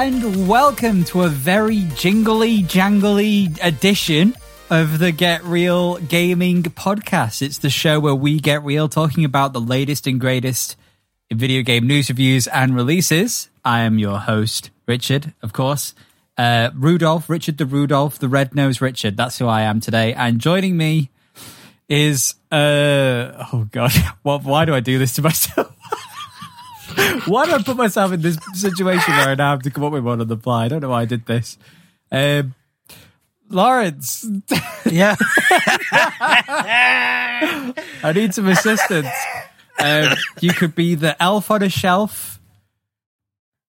and welcome to a very jingly-jangly edition of the Get Real Gaming Podcast. It's the show where we get real, talking about the latest and greatest in video game news, reviews, and releases. I am your host, Richard, of course. Richard the Rudolph, the red-nosed Richard. That's who I am today. And joining me is... why do I do this to myself? Why do I put myself in this situation where I now have to come up with one on the fly? I don't know why I did this. Lawrence. Yeah. I need some assistance. You could be the elf on a shelf.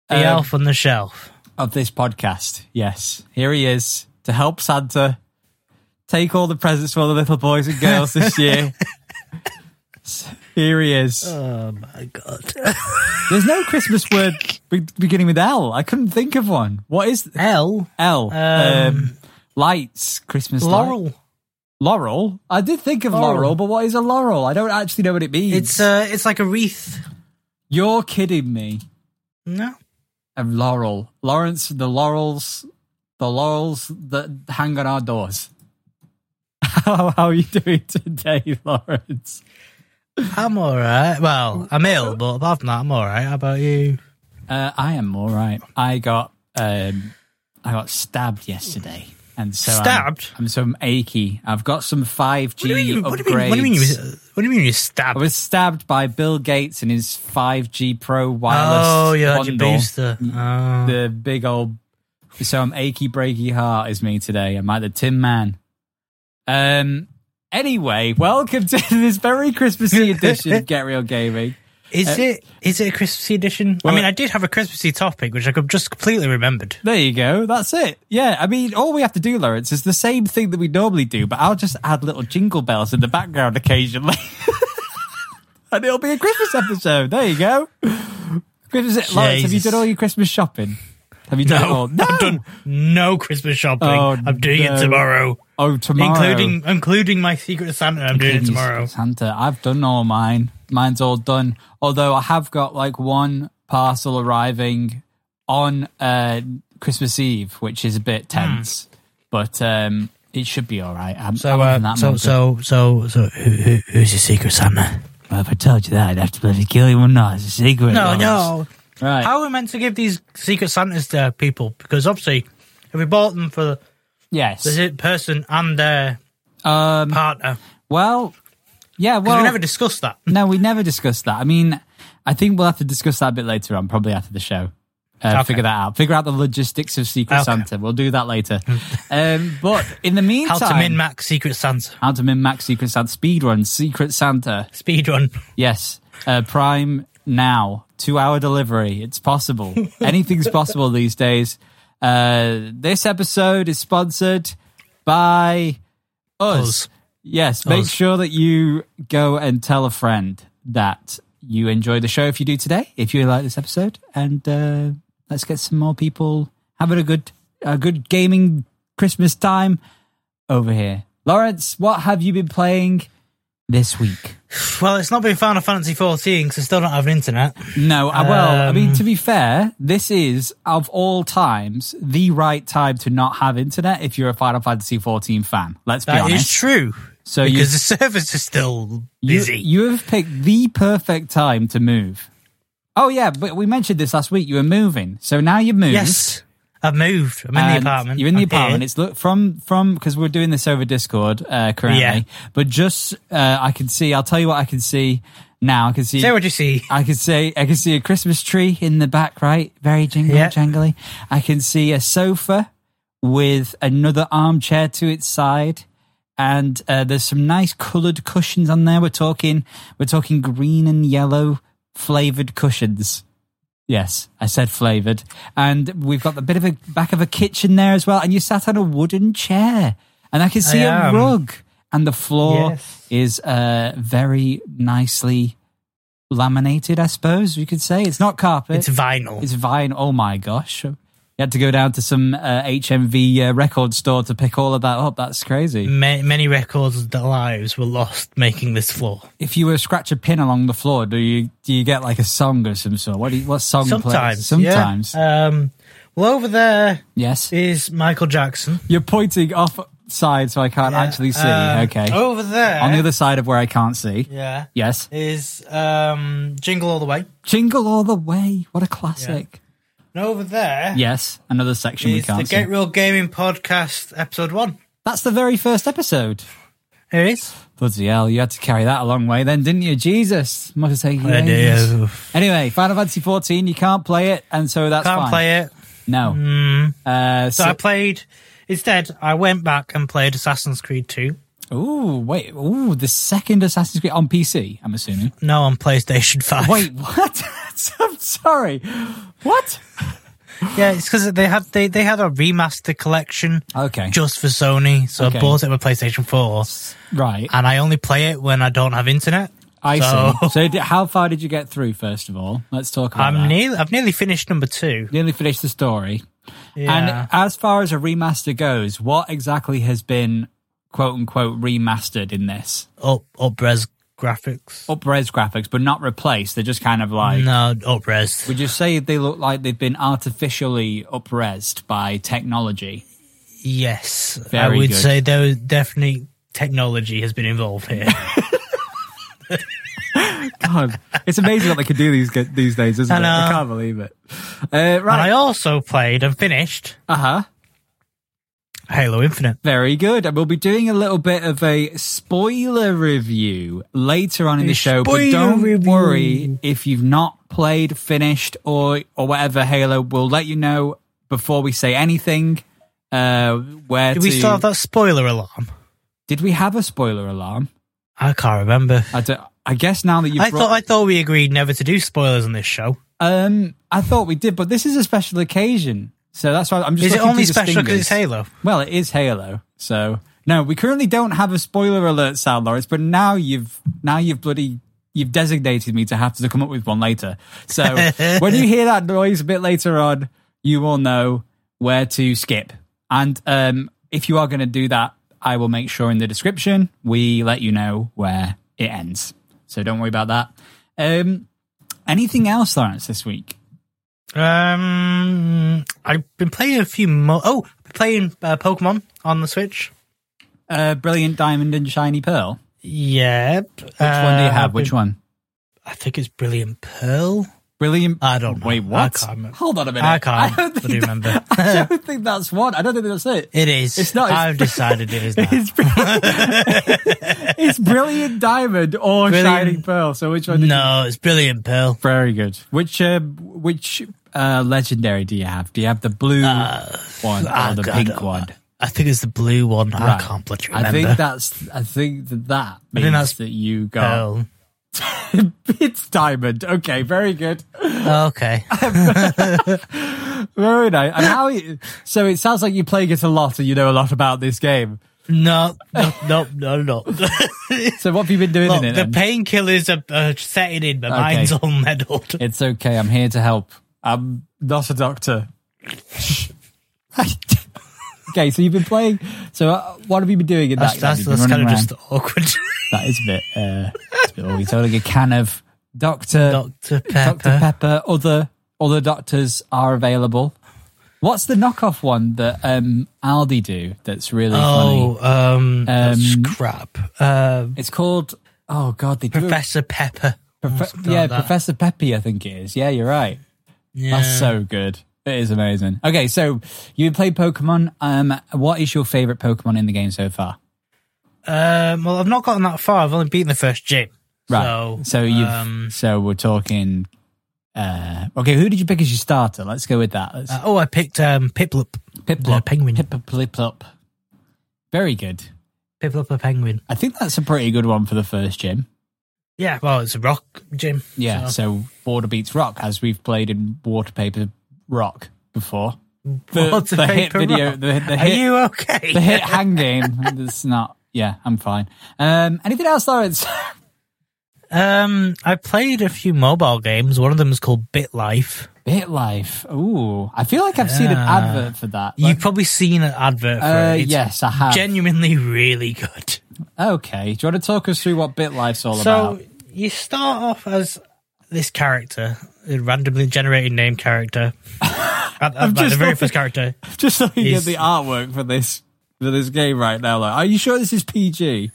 The elf on the shelf. Of this podcast, yes. Here he is to help Santa take all the presents for the little boys and girls this year. Here he is. Oh, my God. There's no Christmas word beginning with L. I couldn't think of one. What is... L? L. Lights. Christmas Laurel. Light. Laurel? I did think of laurel, but what is a laurel? I don't actually know what it means. It's like a wreath. You're kidding me. No. A laurel. Lawrence, the laurels that hang on our doors. How are you doing today, Lawrence? I'm all right. Well, I'm ill, but apart from that, I'm all right. How about you? I am all right. I got stabbed yesterday, and so stabbed. I'm so achy. I've got some 5G upgrades. What do you mean you're stabbed? I was stabbed by Bill Gates and his 5G Pro wireless. Oh yeah, your booster. Oh. The big old. So I'm achy, breaky heart is me today. I'm like the Tin Man. Anyway, welcome to this very Christmassy edition of Get Real Gaming. Is it a Christmassy edition? Well, I mean, I did have a Christmassy topic, which I just completely remembered. There you go. That's it. Yeah, I mean, all we have to do, Lawrence, is the same thing that we normally do, but I'll just add little jingle bells in the background occasionally. And it'll be a Christmas episode. There you go. Christmas. Lawrence, have you done all your Christmas shopping? Have you done it all? No! I've done no Christmas shopping. Oh, I'm doing it tomorrow. Oh, tomorrow. Including my Secret Santa. I'm doing it tomorrow. Santa. I've done all mine. Mine's all done. Although I have got like one parcel arriving on Christmas Eve, which is a bit tense, but it should be all right. Who's your Secret Santa? Well, if I told you that, I'd have to bloody kill you or not. It's a secret. No. Right. How are we meant to give these Secret Santas to people? Because obviously, if we bought them for the person and their partner. Well, yeah. Well, we never discussed that. No, we never discussed that. I mean, I think we'll have to discuss that a bit later on, probably after the show. Okay. Figure that out. Figure out the logistics of Secret Santa. We'll do that later. But in the meantime... How to min-max Secret Santa. Speedrun Secret Santa. Speedrun. Yes. Prime now. 2-hour delivery. It's possible. Anything's possible these days. This episode is sponsored by us. Yes, make sure that you go and tell a friend that you enjoy the show if you do today, if you like this episode. And let's get some more people having a good gaming Christmas time over here. Lawrence, what have you been playing this week? Well, it's not been Final Fantasy 14 because I still don't have internet. No, well, I mean, to be fair, this is, of all times, the right time to not have internet if you're a Final Fantasy 14 fan. Let's be honest. That is true. So because the servers are still busy. You have picked the perfect time to move. Oh, yeah, but we mentioned this last week. You were moving. So now you've moved. Yes, I've moved. I'm in the apartment. You're in the apartment. It's because we're doing this over Discord currently. Yeah. But just I can see. I'll tell you what I can see now. I can see. Say what you see. I can see a Christmas tree in the back, right? Very jangly. I can see a sofa with another armchair to its side, and there's some nice coloured cushions on there. We're talking green and yellow flavoured cushions. Yes, I said flavoured. And we've got the bit of a back of a kitchen there as well. And you sat on a wooden chair. And I can see a rug. And the floor is very nicely laminated, I suppose you could say. It's not carpet. It's vinyl. Oh, my gosh. You had to go down to some HMV record store to pick all of that up. That's crazy. Many records of their lives were lost making this floor. If you were to scratch a pin along the floor, do you get like a song of some sort? What song plays? Sometimes. Yeah. Well, over there yes. is Michael Jackson. You're pointing offside, so I can't actually see. Okay. Over there. On the other side of where I can't see. Yeah. Yes. Is Jingle All the Way. Jingle All the Way. What a classic. Yeah. And over there. Yes, another section we can't see. The Get Real Gaming Podcast, episode 1. That's the very first episode. It is. Bloody hell, you had to carry that a long way then, didn't you? Jesus. Must have taken ages. Anyway, Final Fantasy 14, you can't play it, and so that's fine. Can't play it. No. Mm. So I played... Instead, I went back and played Assassin's Creed 2. Ooh, wait. Ooh, the second Assassin's Creed on PC, I'm assuming. No, on PlayStation 5. Wait, what? I'm sorry. What? Yeah, it's because they had a remaster collection just for Sony, so I bought it with PlayStation 4. Right. And I only play it when I don't have internet. I see. So how far did you get through, first of all? Let's talk about that. I've nearly finished number 2. Nearly finished the story. Yeah. And as far as a remaster goes, what exactly has been... quote-unquote remastered in this? Up-res graphics. Up-res graphics, but not replaced. They're just kind of like... No, up-res. Would you say they look like they've been artificially up-resed by technology? Yes. Very I would good. Say there was definitely technology has been involved here. God, it's amazing what they can do these days, isn't it? I can't believe it. Right. I also played and finished... Uh-huh. Halo Infinite. Very good. And we'll be doing a little bit of a spoiler review later on in the show, but don't worry if you've not played, finished, or whatever Halo. We'll let you know before we say anything where to... Did we still have that spoiler alarm? Did we have a spoiler alarm? I can't remember. I guess now that you've I thought we agreed never to do spoilers on this show. I thought we did, but this is a special occasion. So that's why I'm just. Is it only special because it's Halo? Well, it is Halo. So no, we currently don't have a spoiler alert sound, Lawrence. But now you've designated me to have to come up with one later. So when you hear that noise a bit later on, you will know where to skip. And if you are going to do that, I will make sure in the description we let you know where it ends. So don't worry about that. Anything else, Lawrence, this week? I've been playing a few more. Oh, I've been playing Pokemon on the Switch. Brilliant Diamond and Shiny Pearl? Yep. Which one do you have? Which one? I think it's Brilliant Pearl. Brilliant? I don't know. Wait, what? Hold on a minute. I can't. I don't think that's one. I don't think that's it. It is. It's not. I've decided it is not. It's Brilliant Diamond or Shining Pearl. So which one? It's Brilliant Pearl. Very good. Which legendary do you have? Do you have the blue one or the pink one? I think it's the blue one. Right. I can't bloody remember. I think that's that you got. Pearl. It's Diamond. Okay, very good. Okay. Very nice. And so it sounds like you play it a lot and you know a lot about this game. No. So what have you been doing in it? The painkillers are setting in, but mine's all meddled. It's okay, I'm here to help. I'm not a doctor. Okay, so you've been playing. So what have you been doing in that? That's kind of just awkward. That is a bit awkward. So like a can of Dr. Pepper. Dr. Pepper. Other doctors are available. What's the knockoff one that Aldi do that's really funny? That's crap. It's called... Oh, God. They Professor Pepper. Professor Peppy, I think it is. Yeah, you're right. Yeah. That's so good. It is amazing. Okay, so you played Pokemon. What is your favourite Pokemon in the game so far? Well, I've not gotten that far. I've only beaten the first gym. Right. So we're talking... okay, who did you pick as your starter? Let's go with that. I picked Piplup. Piplup. Penguin. Piplup. Very good. Piplup a penguin. I think that's a pretty good one for the first gym. Yeah, well, it's a rock gym. Yeah, so water beats rock, as we've played in Water Paper... Rock before the hit video. The hit, are you okay? The hit hang game. It's not. Yeah, I'm fine. Anything else, Lawrence? I played a few mobile games. One of them is called BitLife. BitLife. Ooh, I feel like I've seen an advert for that. You've probably seen an advert for it. It's yes, I have. Genuinely, really good. Okay, do you want to talk us through what BitLife's all about? So you start off as this character, a randomly generated name character, The very first character. I'm just looking at the artwork for this game right now. Like, are you sure this is PG?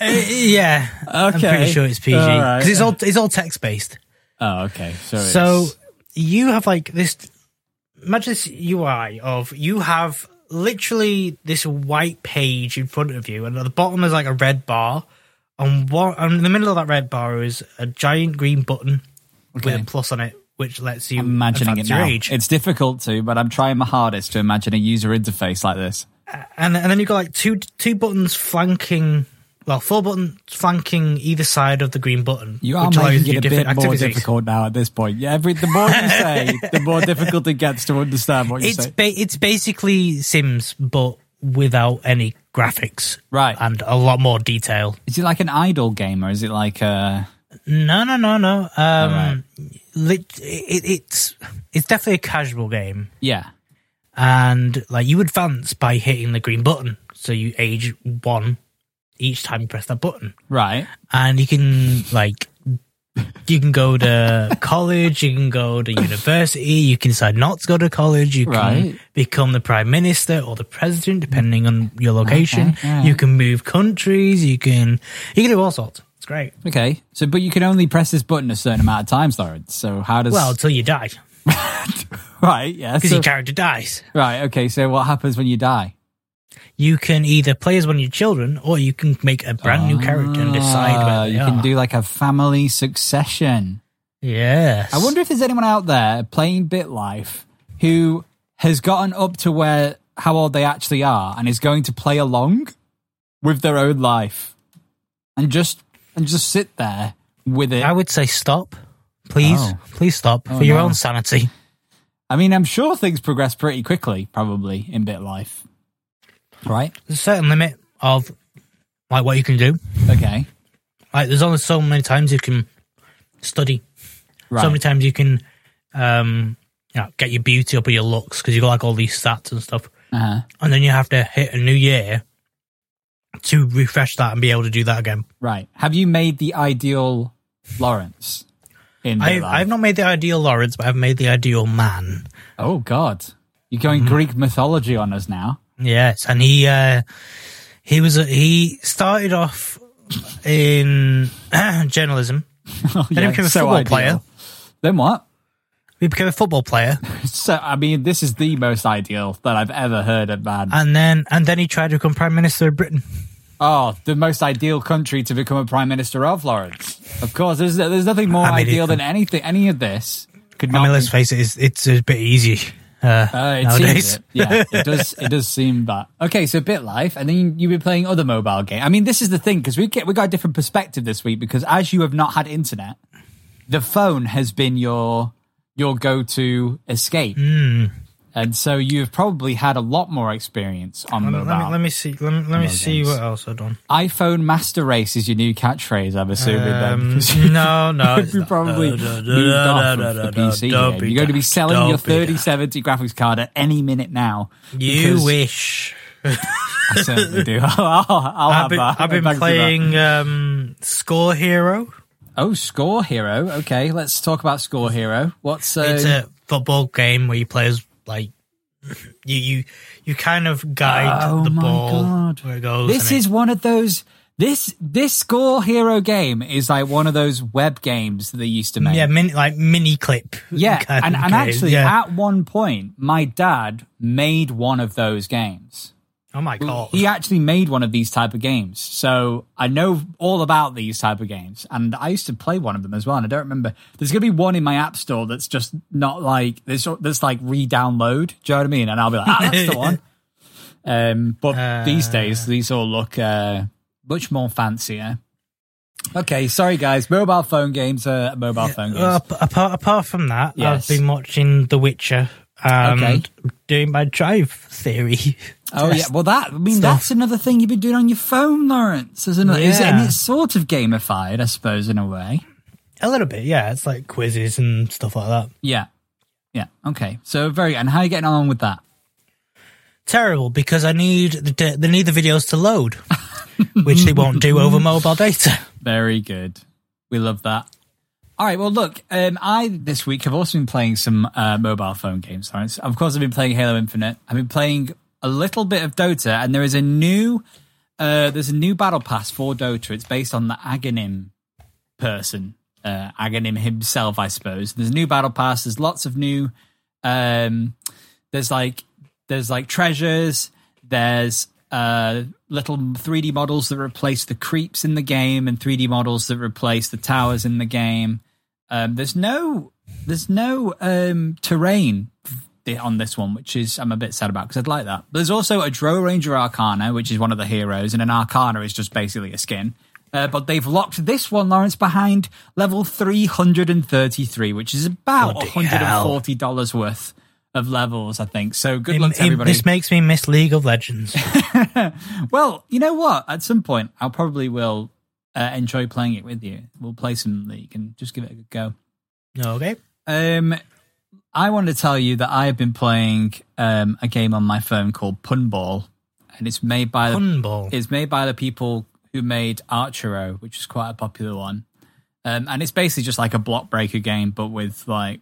Yeah, okay. I'm pretty sure it's PG because it's all text based. Oh, okay. So you have like this. Imagine this UI of you have literally this white page in front of you, and at the bottom is like a red bar, and in the middle of that red bar is a giant green button with a plus on it, which lets you imagining it now. Age. It's difficult to, but I'm trying my hardest to imagine a user interface like this. And then you've got like two buttons flanking. Well, four buttons flanking either side of the green button. You are making it a bit more difficult now at this point. Yeah, the more you say, the more difficult it gets to understand what you say. It's basically Sims, but without any graphics. Right. And a lot more detail. Is it like an idle game, or is it like a... No. It's definitely a casual game. Yeah. And like you advance by hitting the green button, so you age one. Each time you press that button. Right. And you can, like, go to college, you can go to university, you can decide not to go to college, you can become the prime minister or the president, depending on your location. Okay, yeah. You can move countries, you can do all sorts. It's great. Okay. So, but you can only press this button a certain amount of times, though. So how does... Well, until you die. Right, yeah. Because your character dies. Right, okay. So what happens when you die? You can either play as one of your children, or you can make a brand new character and decide where they are. You can do like a family succession. Yes. I wonder if there's anyone out there playing BitLife who has gotten up to how old they actually are and is going to play along with their own life and just sit there with it. I would say stop. Please. Oh. Please stop for your own sanity. I mean, I'm sure things progress pretty quickly, probably, in BitLife. Right. There's a certain limit of like what you can do. Okay. Like there's only so many times you can study. Right. So many times you can get your beauty up or your looks because you've got like all these stats and stuff. Uh-huh. And then you have to hit a new year to refresh that and be able to do that again. Right. Have you made the ideal Lawrence? I've not made the ideal Lawrence, but I've made the ideal man. Oh, God. You're going Greek mythology on us now. Yes, and he started off in journalism. Oh, then he became a football player. Then what? He became a football player. So I mean, this is the most ideal that I've ever heard of, man. And then he tried to become Prime Minister of Britain. Oh, the most ideal country to become a Prime Minister of, Lawrence. Of course, there's nothing more ideal than anything. Any of this could not. I mean, let's face it, it's a bit easy. Nowadays. Yeah, it does seem that. Okay, so BitLife, and then you've been playing other mobile games. I mean, this is the thing, because we got a different perspective this week, because as you have not had internet, the phone has been your go-to escape. Mm. And so you've probably had a lot more experience on mobile. Let me see what else I've done. iPhone Master Race is your new catchphrase, I'm assuming. Then, no, you probably moved off the PC. You're going to be selling your 3070 graphics card at any minute now. You wish. I certainly do. I've been playing Score Hero. Oh, Score Hero. Okay, let's talk about Score Hero. It's a football game where you play as like you kind of guide the ball where it goes. This is one of those. This Score Hero game is like one of those web games that they used to make. Yeah, mini clip. Yeah, and actually, at one point, my dad made one of those games. Oh my God! He actually made one of these type of games, so I know all about these type of games. And I used to play one of them as well. And I don't remember. There's gonna be one in my app store that's just not like this. That's like re-download. Do you know what I mean? And I'll be like, that's the one. But these days, these all look much more fancier. Okay, sorry guys. Mobile phone games are mobile phone games. Apart from that, yes. I've been watching The Witcher. Doing my drive theory. Oh yeah, well that's another thing you've been doing on your phone, Lawrence. And it's sort of gamified, I suppose, in a way. A little bit, yeah. It's like quizzes and stuff like that. Yeah, yeah. Okay, so and how are you getting on with that? Terrible, because I need the videos to load, which they won't do over mobile data. Very good. We love that. All right, well, look, I this week have also been playing some mobile phone games. Right? Of course, I've been playing Halo Infinite. I've been playing a little bit of Dota, and there is a new battle pass for Dota. It's based on the Aghanim person, Aghanim himself, I suppose. There's a new battle pass. There's lots of new. There's like treasures. There's little 3D models that replace the creeps in the game, and 3D models that replace the towers in the game. There's no terrain on this one, which is I'm a bit sad about because I'd like that. But there's also a Drow Ranger Arcana, which is one of the heroes, and an Arcana is just basically a skin. But they've locked this one, Lawrence, behind level 333, which is about $140 worth of levels, I think. So good luck to everybody. This makes me miss League of Legends. Well, you know what? At some point, I probably will enjoy playing it with you. We'll play some League and just give it a good go. Okay. I want to tell you that I have been playing a game on my phone called Punball, and it's made by the people who made Archero, which is quite a popular one, and it's basically just like a block breaker game, but with like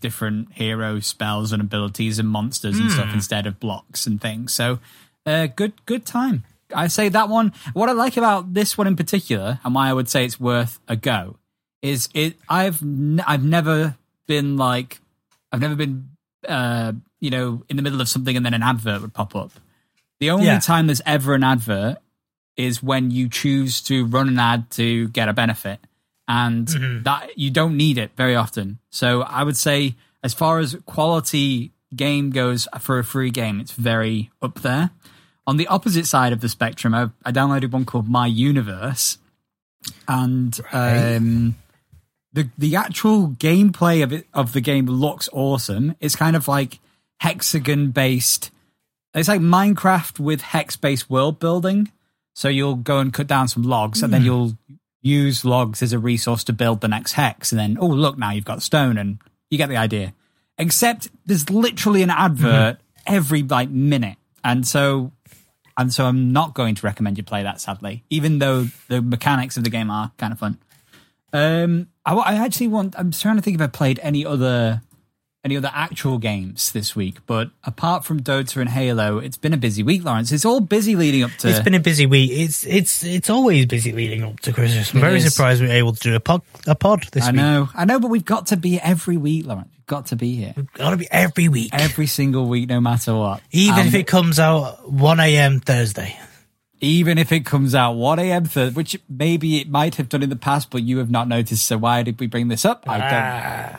different hero spells and abilities and monsters and stuff instead of blocks and things. So good time. I say that one. What I like about this one in particular, and why I would say it's worth a go, is I've never been in the middle of something and then an advert would pop up. The only time there's ever an advert is when you choose to run an ad to get a benefit. And that you don't need it very often. So I would say, as far as quality game goes for a free game, it's very up there. On the opposite side of the spectrum, I downloaded one called My Universe. And the actual gameplay of the game looks awesome. It's kind of like hexagon-based. It's like Minecraft with hex-based world building. So you'll go and cut down some logs, and then you'll use logs as a resource to build the next hex. And then, oh, look, now you've got stone, and you get the idea. Except there's literally an advert every like minute. And so I'm not going to recommend you play that, sadly, even though the mechanics of the game are kind of fun. I'm trying to think if I played any other actual games this week, but apart from Dota and Halo, it's been a busy week, Lawrence. It's all busy leading up to... It's been a busy week. It's always busy leading up to Christmas. I'm very surprised we were able to do a pod this week. I know, but we've got to be every week, Lawrence. We've got to be here. We've got to be every week. Every single week, no matter what. Even if it comes out 1am Thursday. Even if it comes out 1am Thursday, which maybe it might have done in the past, but you have not noticed, so why did we bring this up? I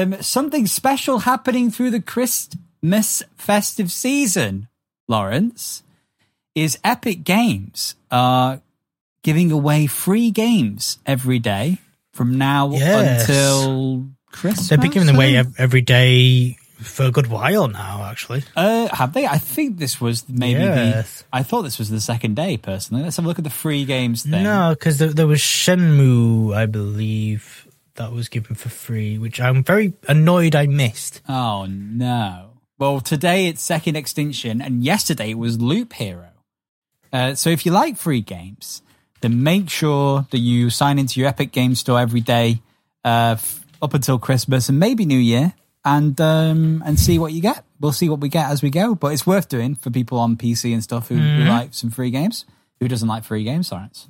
don't... something special happening through the Christmas festive season, Lawrence, is Epic Games are giving away free games every day from now until Christmas. They've been giving them away every day for a good while now, actually. Have they? I think this was maybe I thought this was the second day, personally. Let's have a look at the free games thing. No, because there was Shenmue, I believe, that was given for free, which I'm very annoyed I missed. Oh, no. Well, today it's Second Extinction, and yesterday it was Loop Hero. So if you like free games, then make sure that you sign into your Epic Games Store every day up until Christmas and maybe New Year, and see what you get. We'll see what we get as we go, but it's worth doing for people on PC and stuff who like some free games. Who doesn't like free games, Lawrence?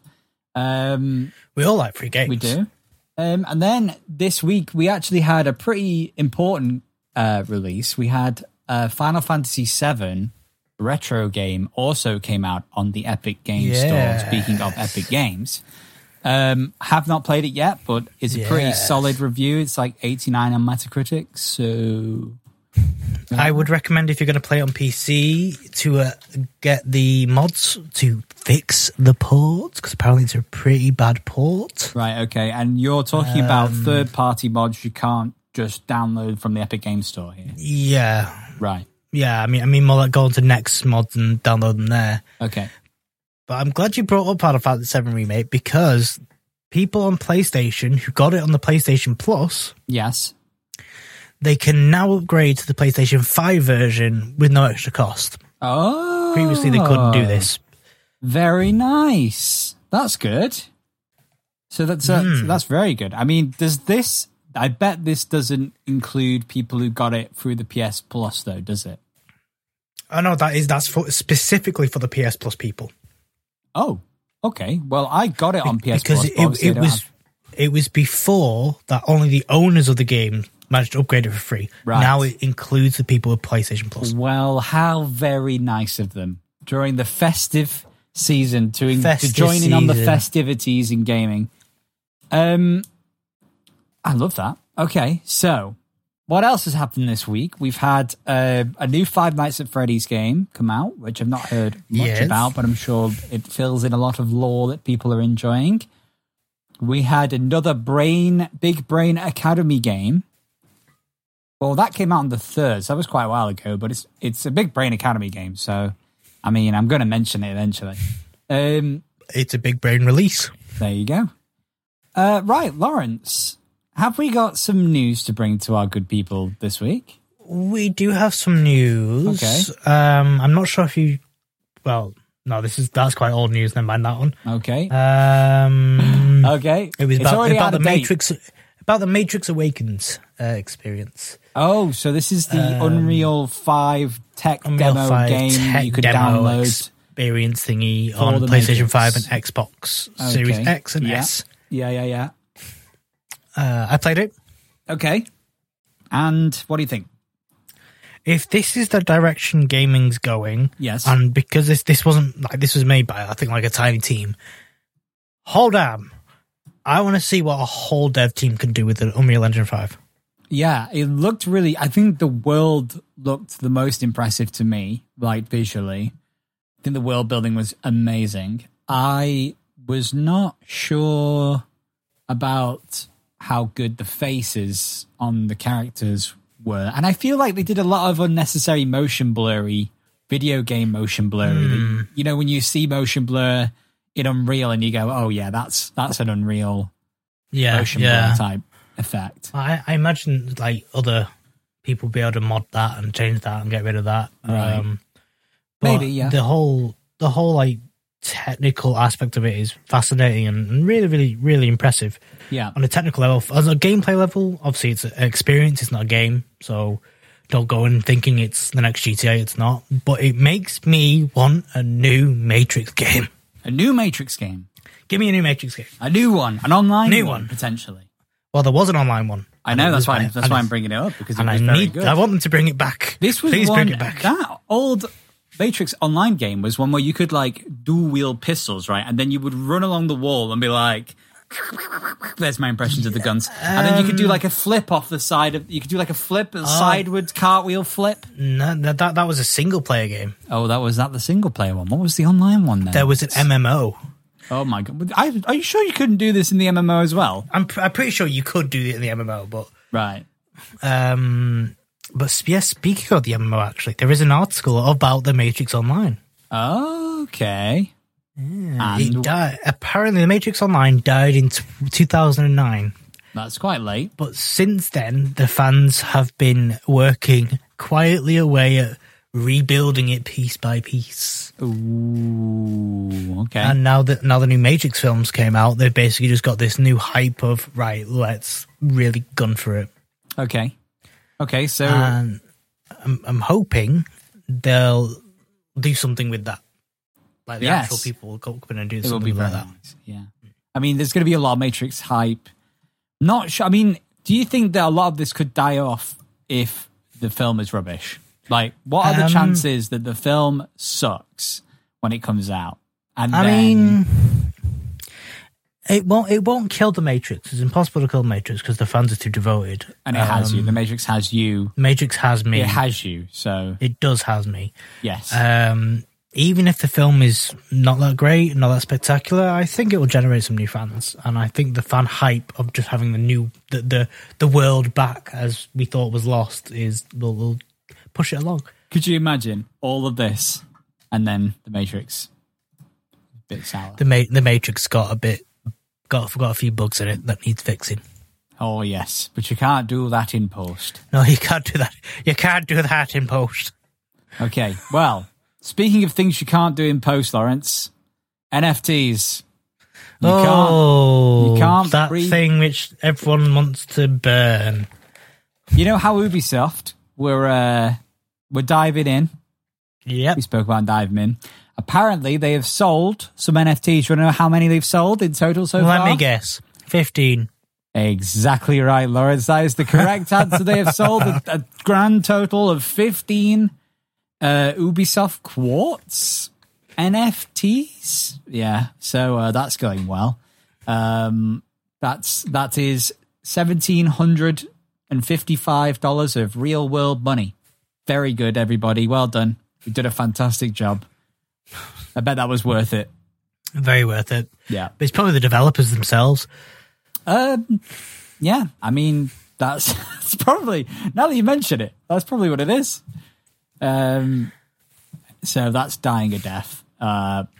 We all like free games. We do. And then this week, we actually had a pretty important release. We had Final Fantasy VII retro game also came out on the Epic Games Store. Speaking of Epic Games, have not played it yet, but it's a pretty solid review. It's like 89 on Metacritic, so... I would recommend, if you're going to play on PC, to get the mods to fix the port, because apparently it's a pretty bad port. Right, okay. And you're talking about third-party mods you can't just download from the Epic Games Store here? Yeah. Right. Yeah, I mean more like going to Next Mods and download them there. Okay. But I'm glad you brought up Final Fantasy VII Remake, because people on PlayStation who got it on the PlayStation Plus... Yes. They can now upgrade to the PlayStation 5 version with no extra cost. Oh. Previously, they couldn't do this. Very nice. That's good. So that's very good. I mean, does this? I bet this doesn't include people who got it through the PS Plus, though, does it? Oh no, that's specifically for the PS Plus people. Oh, okay. Well, I got it on PS Plus. Because it was before that only the owners of the game managed to upgrade it for free. Right. Now it includes the people with PlayStation Plus. Well, how very nice of them during the festive season to join in on the festivities in gaming. I love that. Okay, so what else has happened this week? We've had a new Five Nights at Freddy's game come out, which I've not heard much about, but I'm sure it fills in a lot of lore that people are enjoying. We had another Big Brain Academy game. Well, that came out on the 3rd, so that was quite a while ago, but it's a Big Brain Academy game, so, I mean, I'm going to mention it eventually. It's a Big Brain release. There you go. Right, Lawrence, have we got some news to bring to our good people this week? We do have some news. Okay. I'm not sure if you... Well, no, that's quite old news. Never mind that one. Okay. Okay. It was about the Matrix... Date. About the Matrix Awakens experience. Oh, so this is the Unreal 5 tech demo game you could download. Experience thingy on PlayStation 5 and Xbox Series X and S. Yeah. I played it. Okay. And what do you think? If this is the direction gaming's going, yes, and because this wasn't like this was made by I think like a tiny team. Hold on. I want to see what a whole dev team can do with an Unreal Engine 5. Yeah, it looked really... I think the world looked the most impressive to me, like visually. I think the world building was amazing. I was not sure about how good the faces on the characters were. And I feel like they did a lot of unnecessary motion blurry, video game motion blurry. Mm. You know, when you see motion blur... in Unreal and you go, oh yeah, that's an Unreal motion blur type effect. I imagine like other people be able to mod that and change that and get rid of that. Right. But maybe, yeah. The whole like technical aspect of it is fascinating and really, really, really impressive. Yeah. On a technical level, on a gameplay level, obviously it's an experience, it's not a game, so don't go in thinking it's the next GTA, it's not. But it makes me want a new Matrix game. A new Matrix game. Give me a new Matrix game. A new one. An online new one, potentially. Well, there was an online one. I know, that's why I'm bringing it up, because it was very good. I want them to bring it back. Please bring it back. That old Matrix Online game was one where you could, like, dual-wield pistols, right? And then you would run along the wall and be like, there's my impressions of the guns. And then you could do, like, a flip off the side of... You could do, like, a flip, a sideways cartwheel flip. No, that was a single-player game. Oh, was that the single-player one? What was the online one then? There was an MMO. Oh, my God. Are you sure you couldn't do this in the MMO as well? I'm pretty sure you could do it in the MMO, but... Right. But, yeah, speaking of the MMO, actually, there is an article about the Matrix Online. Okay. Yeah, it died. Apparently, the Matrix Online died in 2009. That's quite late. But since then, the fans have been working quietly away at rebuilding it piece by piece. Ooh, okay. And now the new Matrix films came out, they've basically just got this new hype of, right, let's really gun for it. Okay, so... And I'm hoping they'll do something with that. Like the actual people will go up and do something like that. Nice. Yeah, I mean, there's going to be a lot of Matrix hype. Not sure. I mean, do you think that a lot of this could die off if the film is rubbish? Like, what are the chances that the film sucks when it comes out? I mean, it won't kill the Matrix. It's impossible to kill the Matrix because the fans are too devoted. And it has you. The Matrix has you. Matrix has me. It has you. So it does has me. Yes. Even if the film is not that great, not that spectacular, I think it will generate some new fans. And I think the fan hype of just having the world back as we thought was lost will push it along. Could you imagine all of this and then the Matrix? A bit sour. The Matrix got a few bugs in it that needs fixing. Oh yes, but you can't do that in post. No, you can't do that. You can't do that in post. Okay, well. Speaking of things you can't do in post, Lawrence, NFTs. You can't that thing which everyone wants to burn. You know how Ubisoft were diving in? Yep. We spoke about diving in. Apparently, they have sold some NFTs. You want to know how many they've sold in total so far? Let me guess. 15. Exactly right, Lawrence. That is the correct answer. They have sold a grand total of 15 Ubisoft Quartz NFTs. Yeah, so that's going well. That is $1,755 of real world money. Very good, everybody. Well done. You did a fantastic job. I bet that was worth it. Very worth it. Yeah. But it's probably the developers themselves. Yeah, I mean, that's probably, now that you mention it, that's probably what it is. So that's dying a death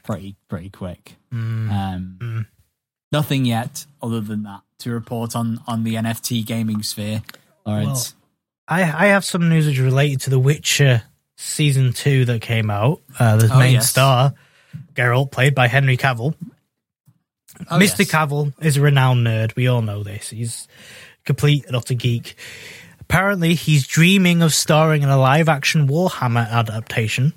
pretty quick. Nothing yet other than that to report on the NFT gaming sphere. Well, I have some news which is related to The Witcher Season 2 that came out. The main star, Geralt, played by Henry Cavill. Mr. Cavill is a renowned nerd. We all know this. He's complete and utter geek. Apparently, he's dreaming of starring in a live-action Warhammer adaptation.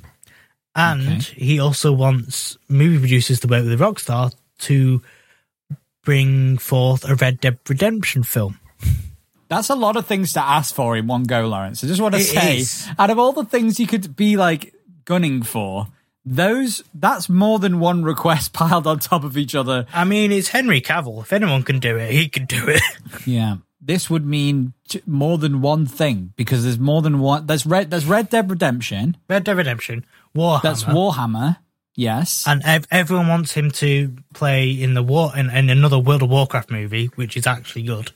And he also wants movie producers to work with Rockstar to bring forth a Red Dead Redemption film. That's a lot of things to ask for in one go, Lawrence. I just want to say, out of all the things you could be like gunning for, that's more than one request piled on top of each other. I mean, it's Henry Cavill. If anyone can do it, he can do it. Yeah. This would mean more than one thing because there's more than one. There's Red Dead Redemption. Warhammer. That's Warhammer. Yes. And everyone wants him to play in another World of Warcraft movie, which is actually good.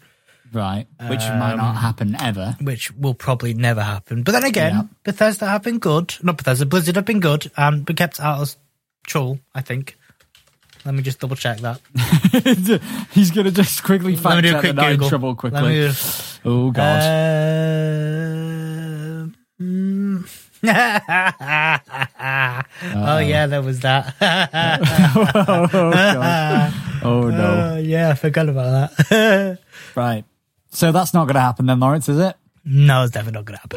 Right, which might not happen ever. Which will probably never happen. But then again, Bethesda have been good. Not Bethesda, Blizzard have been good and been kept out of trouble, I think. Let me just double check that. He's going to just quickly fact check that they're in trouble quickly. Oh, God. Oh, yeah, there was that. Oh, God. Oh, no. Yeah, I forgot about that. Right. So that's not going to happen then, Lawrence, is it? No, it's definitely not going to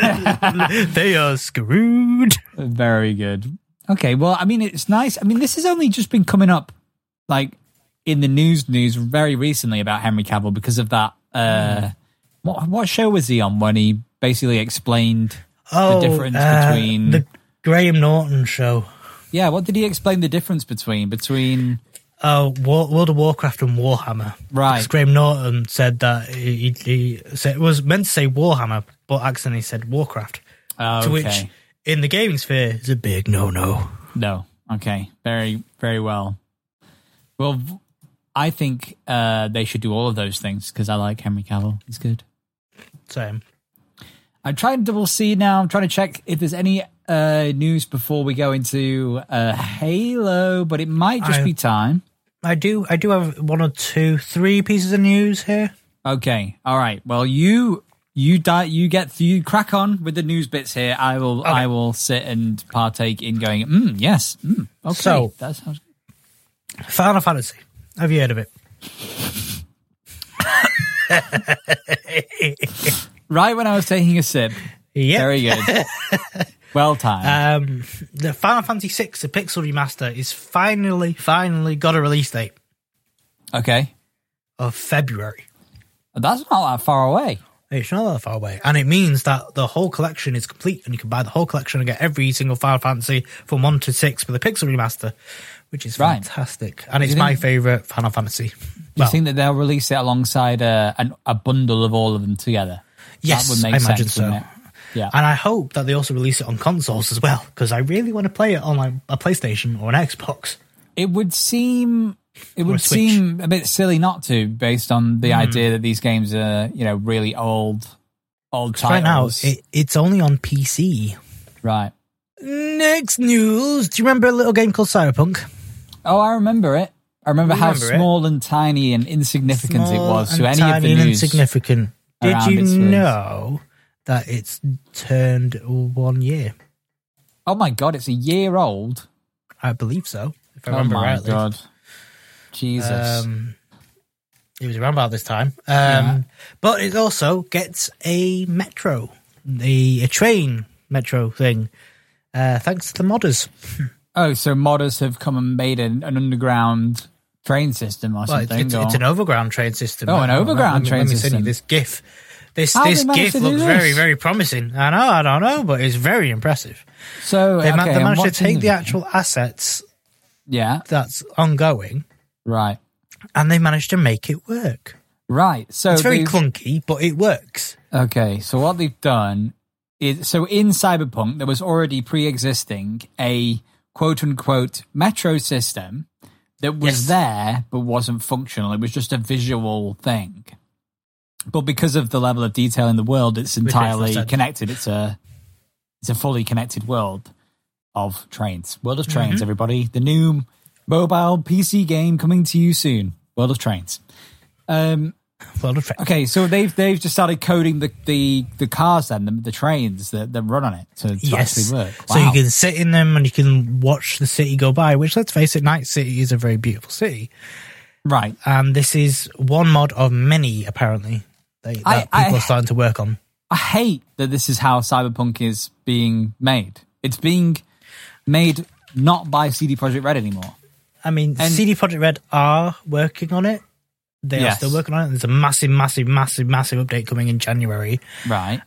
happen. They are screwed. Very good. Okay, well, I mean, it's nice. I mean, this has only just been coming up, like, in the news very recently about Henry Cavill because of that. What show was he on when he basically explained the difference between... The Graham Norton show. Yeah, what did he explain the difference between... World of Warcraft and Warhammer. Right. Because Graham Norton said that he said, was meant to say Warhammer, but accidentally said Warcraft. Oh, to which, in the gaming sphere, is a big no-no. No. Okay. Very, very well. Well, I think they should do all of those things because I like Henry Cavill. He's good. Same. I'm trying to now. I'm trying to check if there's any news before we go into Halo, but it might just be time. I do have one or two, three pieces of news here. Okay, all right. Well, you crack on with the news bits here. I will sit and partake in going. Yes. Okay. So that sounds good. Final Fantasy. Have you heard of it? Right when I was taking a sip. Yeah. Very good. Well timed. The Final Fantasy VI, the Pixel Remaster, is finally got a release date. Okay. Of February. That's not that far away. It's not that far away. And it means that the whole collection is complete and you can buy the whole collection and get every single Final Fantasy from 1 to 6 with a Pixel Remaster, which is fantastic. And it's my favourite Final Fantasy. Do you think that they'll release it alongside a bundle of all of them together? Yes, I imagine so. Yeah. And I hope that they also release it on consoles as well, because I really want to play it on like a PlayStation or an Xbox. It would seem a bit silly not to, based on the idea that these games are, you know, really old titles. Right now, it's only on PC. Right. Next news. Do you remember a little game called Cyberpunk? Oh, I remember it. I remember how small and tiny and insignificant it was to any of the news. Insignificant. Did you know that it's turned 1 year? Oh my God, it's a year old. I believe so, if I remember rightly. Oh my God. Jesus. It was around about this time. But it also gets a metro, a train metro thing, thanks to the modders. Oh, so modders have come and made an underground train system or something? It's an overground train system. Oh, an overground train system. Let me send you this GIF. This GIF looks very, very promising. I don't know, but it's very impressive. So they managed to take the actual assets that's ongoing. Right. And they managed to make it work. Right. So it's very clunky, but it works. Okay. So what they've done is, so in Cyberpunk, there was already pre-existing a quote-unquote metro system that was there but wasn't functional. It was just a visual thing. But because of the level of detail in the world, it's entirely connected. It's a fully connected world of trains. World of Trains, everybody. The new mobile PC game coming to you soon. World of Trains. World of Trains. Okay, so they've just started coding the cars then, the trains that run on it to actually work. Wow. So you can sit in them and you can watch the city go by, which, let's face it, Night City is a very beautiful city. Right. And this is one mod of many, apparently, that people are starting to work on. I hate that this is how Cyberpunk is being made. It's being made not by CD Projekt Red anymore. I mean, CD Projekt Red are working on it. They are still working on it. There's a massive, massive, massive, massive update coming in January. Right.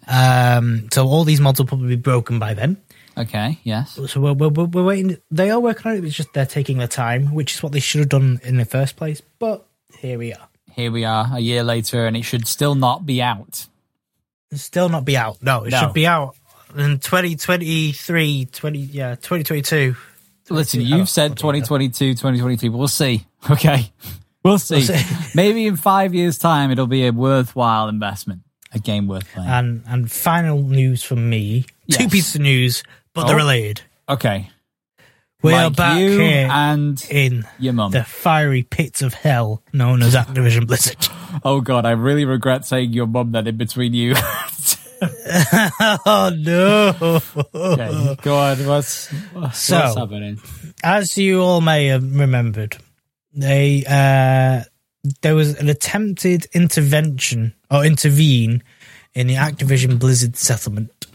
So all these mods will probably be broken by then. Okay, yes. So we're waiting. They are working on it. It's just they're taking their time, which is what they should have done in the first place. But here we are. Here we are, a year later, and it should still not be out. Still not be out. No, it should be out in 2023, 2022. Listen, you've said 2022, 2023. We'll see. Okay. We'll see. Maybe in 5 years' time, it'll be a worthwhile investment, a game worth playing. And final news from me. Yes. Two pieces of news, but they're related. Okay. We are back here and in your mum. The fiery pits of hell known as Activision Blizzard. Oh, God, I really regret saying your mum then in between you. Oh, no. Okay, go on. What's happening? As you all may have remembered, there was an attempted intervene in the Activision Blizzard settlement.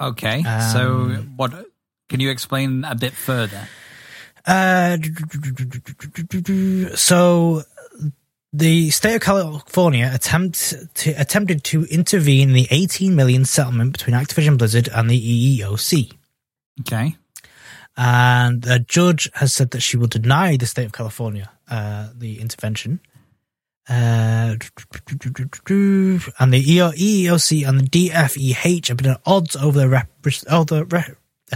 Okay, so what? Can you explain a bit further? So the state of California attempted to intervene in the $18 million settlement between Activision Blizzard and the EEOC. Okay. And a judge has said that she will deny the state of California the intervention. And the EEOC and the DFEH have been at odds over their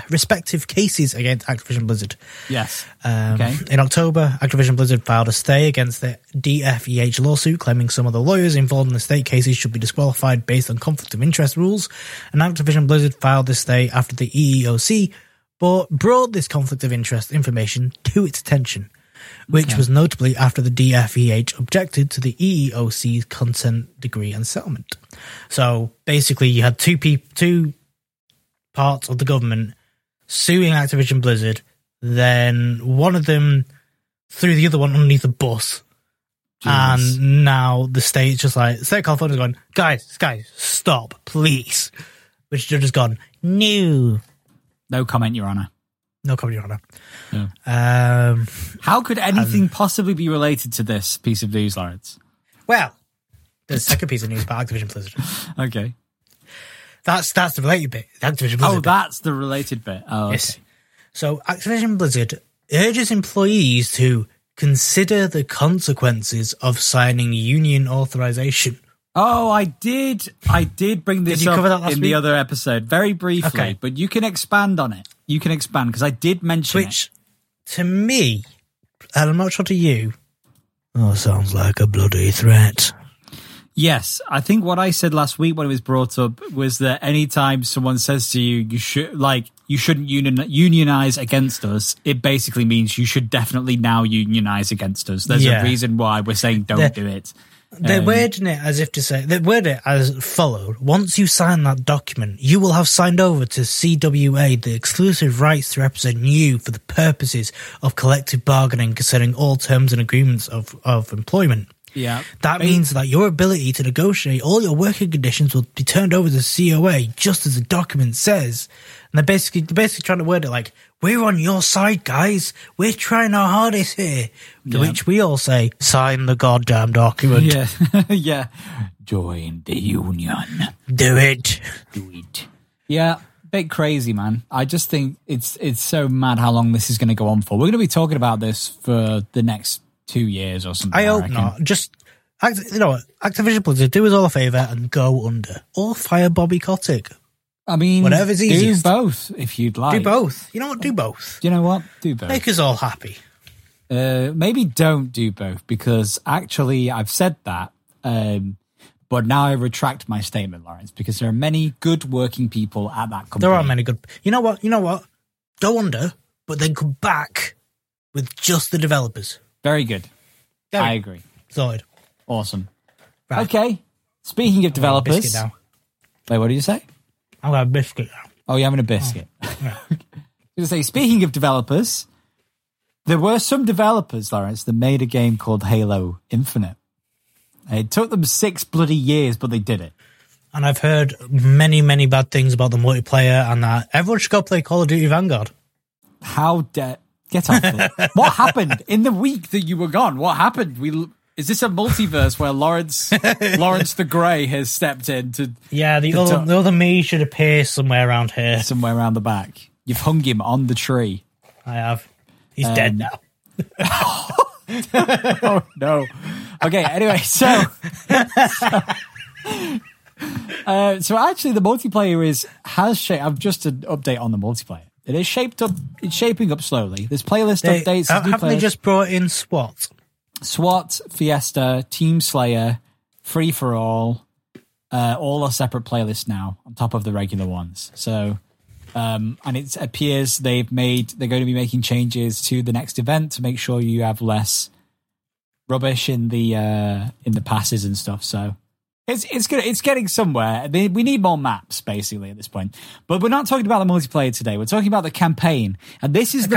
respective cases against Activision Blizzard. Yes. Okay. In October, Activision Blizzard filed a stay against the DFEH lawsuit, claiming some of the lawyers involved in the state cases should be disqualified based on conflict of interest rules. And Activision Blizzard filed this stay after the EEOC brought this conflict of interest information to its attention, which was notably after the DFEH objected to the EEOC's consent decree and settlement. So basically you had two parts of the government suing Activision Blizzard, then one of them threw the other one underneath the bus. Jeez. And now the state's just like, the state of California's going, guys, stop, please. Which judge has gone, no. No comment, Your Honour. No comment, Your Honour. Yeah. How could anything possibly be related to this piece of news, Lawrence? Well, there's a second piece of news about Activision Blizzard. Okay. That's the related bit. The Activision Blizzard. Oh, that's the related bit. Oh, okay. Yes. So Activision Blizzard urges employees to consider the consequences of signing union authorization. Oh, I did bring this up in the other episode very briefly, but you can expand on it. You can expand because I did mention it. To me, and I'm not sure to you, sounds like a bloody threat. Yes, I think what I said last week when it was brought up was that anytime someone says to you, you shouldn't unionize against us, it basically means you should definitely now unionize against us. There's a reason why we're saying don't do it. They're wording it as if to say, they word it as followed. Once you sign that document, you will have signed over to CWA the exclusive rights to represent you for the purposes of collective bargaining concerning all terms and agreements of employment. Yeah. That means that your ability to negotiate all your working conditions will be turned over to COA, just as the document says. And they're basically trying to word it like, we're on your side, guys. We're trying our hardest here. To which we all say, sign the goddamn document. Yeah. Yeah. Join the union. Do it. Yeah. Bit crazy, man. I just think it's so mad how long this is going to go on for. We're going to be talking about this for the next 2 years or something. I hope not. Just, you know what? Activision Blizzard, do us all a favour and go under. Or fire Bobby Kotick. I mean, whatever's easiest. Do both if you'd like. Do both. You know what? Do both. You know what? Do both. Make us all happy. Maybe don't do both, because actually I've said that, but now I retract my statement, Lawrence, because there are many good working people at that company. There are many good. You know what? Go under, but then come back with just the developers. Very good. Go. I agree. Sorted. Awesome. Right. Okay. Speaking of developers. Wait, what did you say? I'm having a biscuit now. Oh, you're having a biscuit. Oh, yeah. I was going to say, speaking of developers, there were some developers, Lawrence, that made a game called Halo Infinite. It took them 6 bloody years, but they did it. And I've heard many, many bad things about the multiplayer and that. Everyone should go play Call of Duty Vanguard. How dare... Get off it. What happened in the week that you were gone? What happened? Is this a multiverse where Lawrence the Grey has stepped in to... Yeah, the other me should appear somewhere around here. Somewhere around the back. You've hung him on the tree. I have. He's dead now. Oh, no. Okay, anyway, so actually the multiplayer has shaped... I've just an update on the multiplayer. It is shaped up. It's shaping up slowly. There's playlist updates. Haven't they just brought in SWAT? SWAT, Fiesta, Team Slayer, Free for all are separate playlists now on top of the regular ones. So, and it appears they're going to be making changes to the next event to make sure you have less rubbish in the passes and stuff. So. It's good. It's getting somewhere. We need more maps, basically, at this point. But we're not talking about the multiplayer today. We're talking about the campaign, and this is the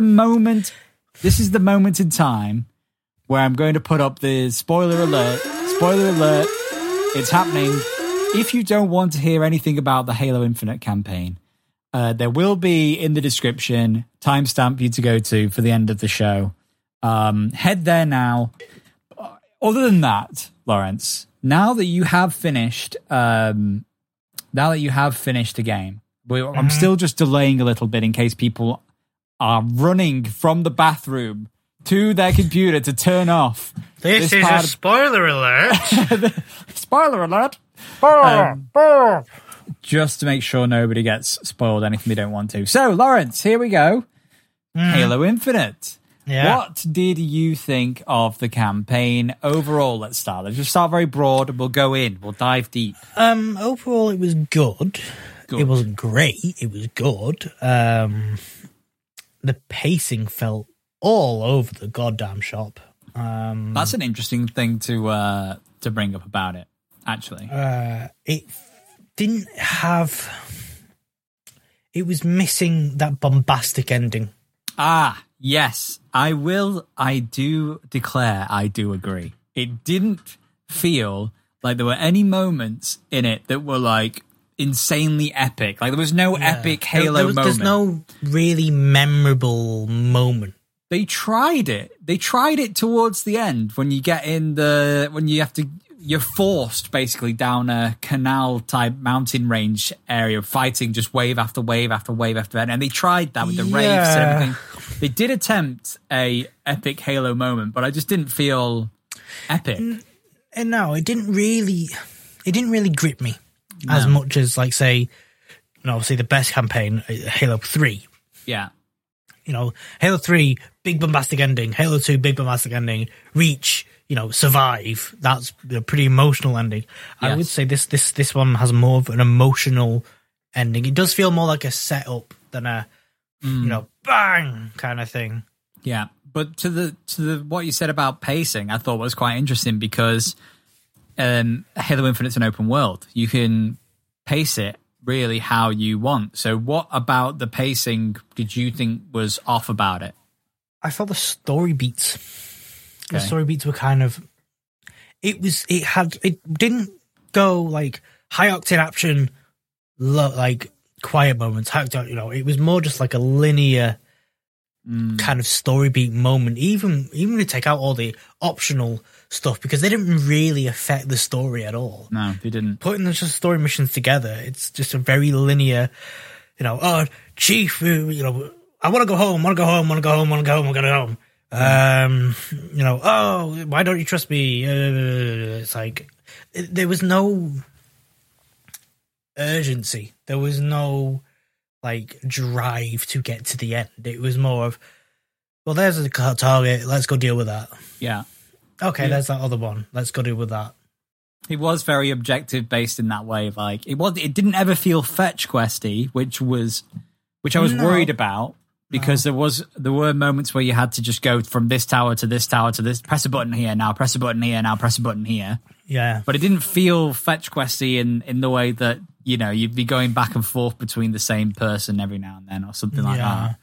moment. This is the moment in time where I'm going to put up the spoiler alert. Spoiler alert! It's happening. If you don't want to hear anything about the Halo Infinite campaign, there will be in the description timestamp for you to go to for the end of the show. Head there now. Other than that, Lawrence. Now that you have finished the game, I'm still just delaying a little bit in case people are running from the bathroom to their computer to turn off. This is a spoiler alert. Spoiler alert. Just to make sure nobody gets spoiled anything they don't want to. So, Lawrence, here we go. Halo Infinite. Yeah. What did you think of the campaign overall? Let's start. Let's just start very broad and we'll go in. We'll dive deep. Overall, it was good. It wasn't great. It was good. The pacing felt all over the goddamn shop. That's an interesting thing to bring up about it, actually. It didn't have... It was missing that bombastic ending. Ah, yes, I do agree. It didn't feel like there were any moments in it that were like insanely epic. Like there was no epic Halo moment. There's no really memorable moment. They tried it towards the end when you get in you're forced basically down a canal type mountain range area fighting just wave after wave after wave after wave. And they tried that with the raves and everything. They did attempt a epic Halo moment, but I just didn't feel epic. And no, it didn't really grip me as much as, like, say, you know, obviously the best campaign, Halo 3. Yeah. You know, Halo 3, big bombastic ending. Halo 2, big bombastic ending. Reach, you know, survive. That's a pretty emotional ending. Yes. I would say this one has more of an emotional ending. It does feel more like a setup than a, you know, bang kind of thing. Yeah, But to the what you said about pacing, I thought was quite interesting because Halo Infinite's an open world. You can pace it really how you want. So what about the pacing did you think was off about it? I felt the story beats. Okay. The story beats were kind of... It didn't go like high octane action, like quiet moments. It was more just like a linear kind of story beat moment. Even to take out all the optional stuff, because they didn't really affect the story at all. No, they didn't. Putting the story missions together, it's just a very linear. Chief, I want to go home. Want to go home. Why don't you trust me? It's like there was no urgency. There was no drive to get to the end. It was more of, well, there's a target. Let's go deal with that. Yeah. Okay, there's that other one. Let's go deal with that. It was very objective based in that way. It didn't ever feel fetch questy, which I was worried about. Because there were moments where you had to just go from this tower to this tower to this, press a button here now, press a button here now, press a button here. Yeah. But it didn't feel fetch questy in the way that, you'd be going back and forth between the same person every now and then or something like that.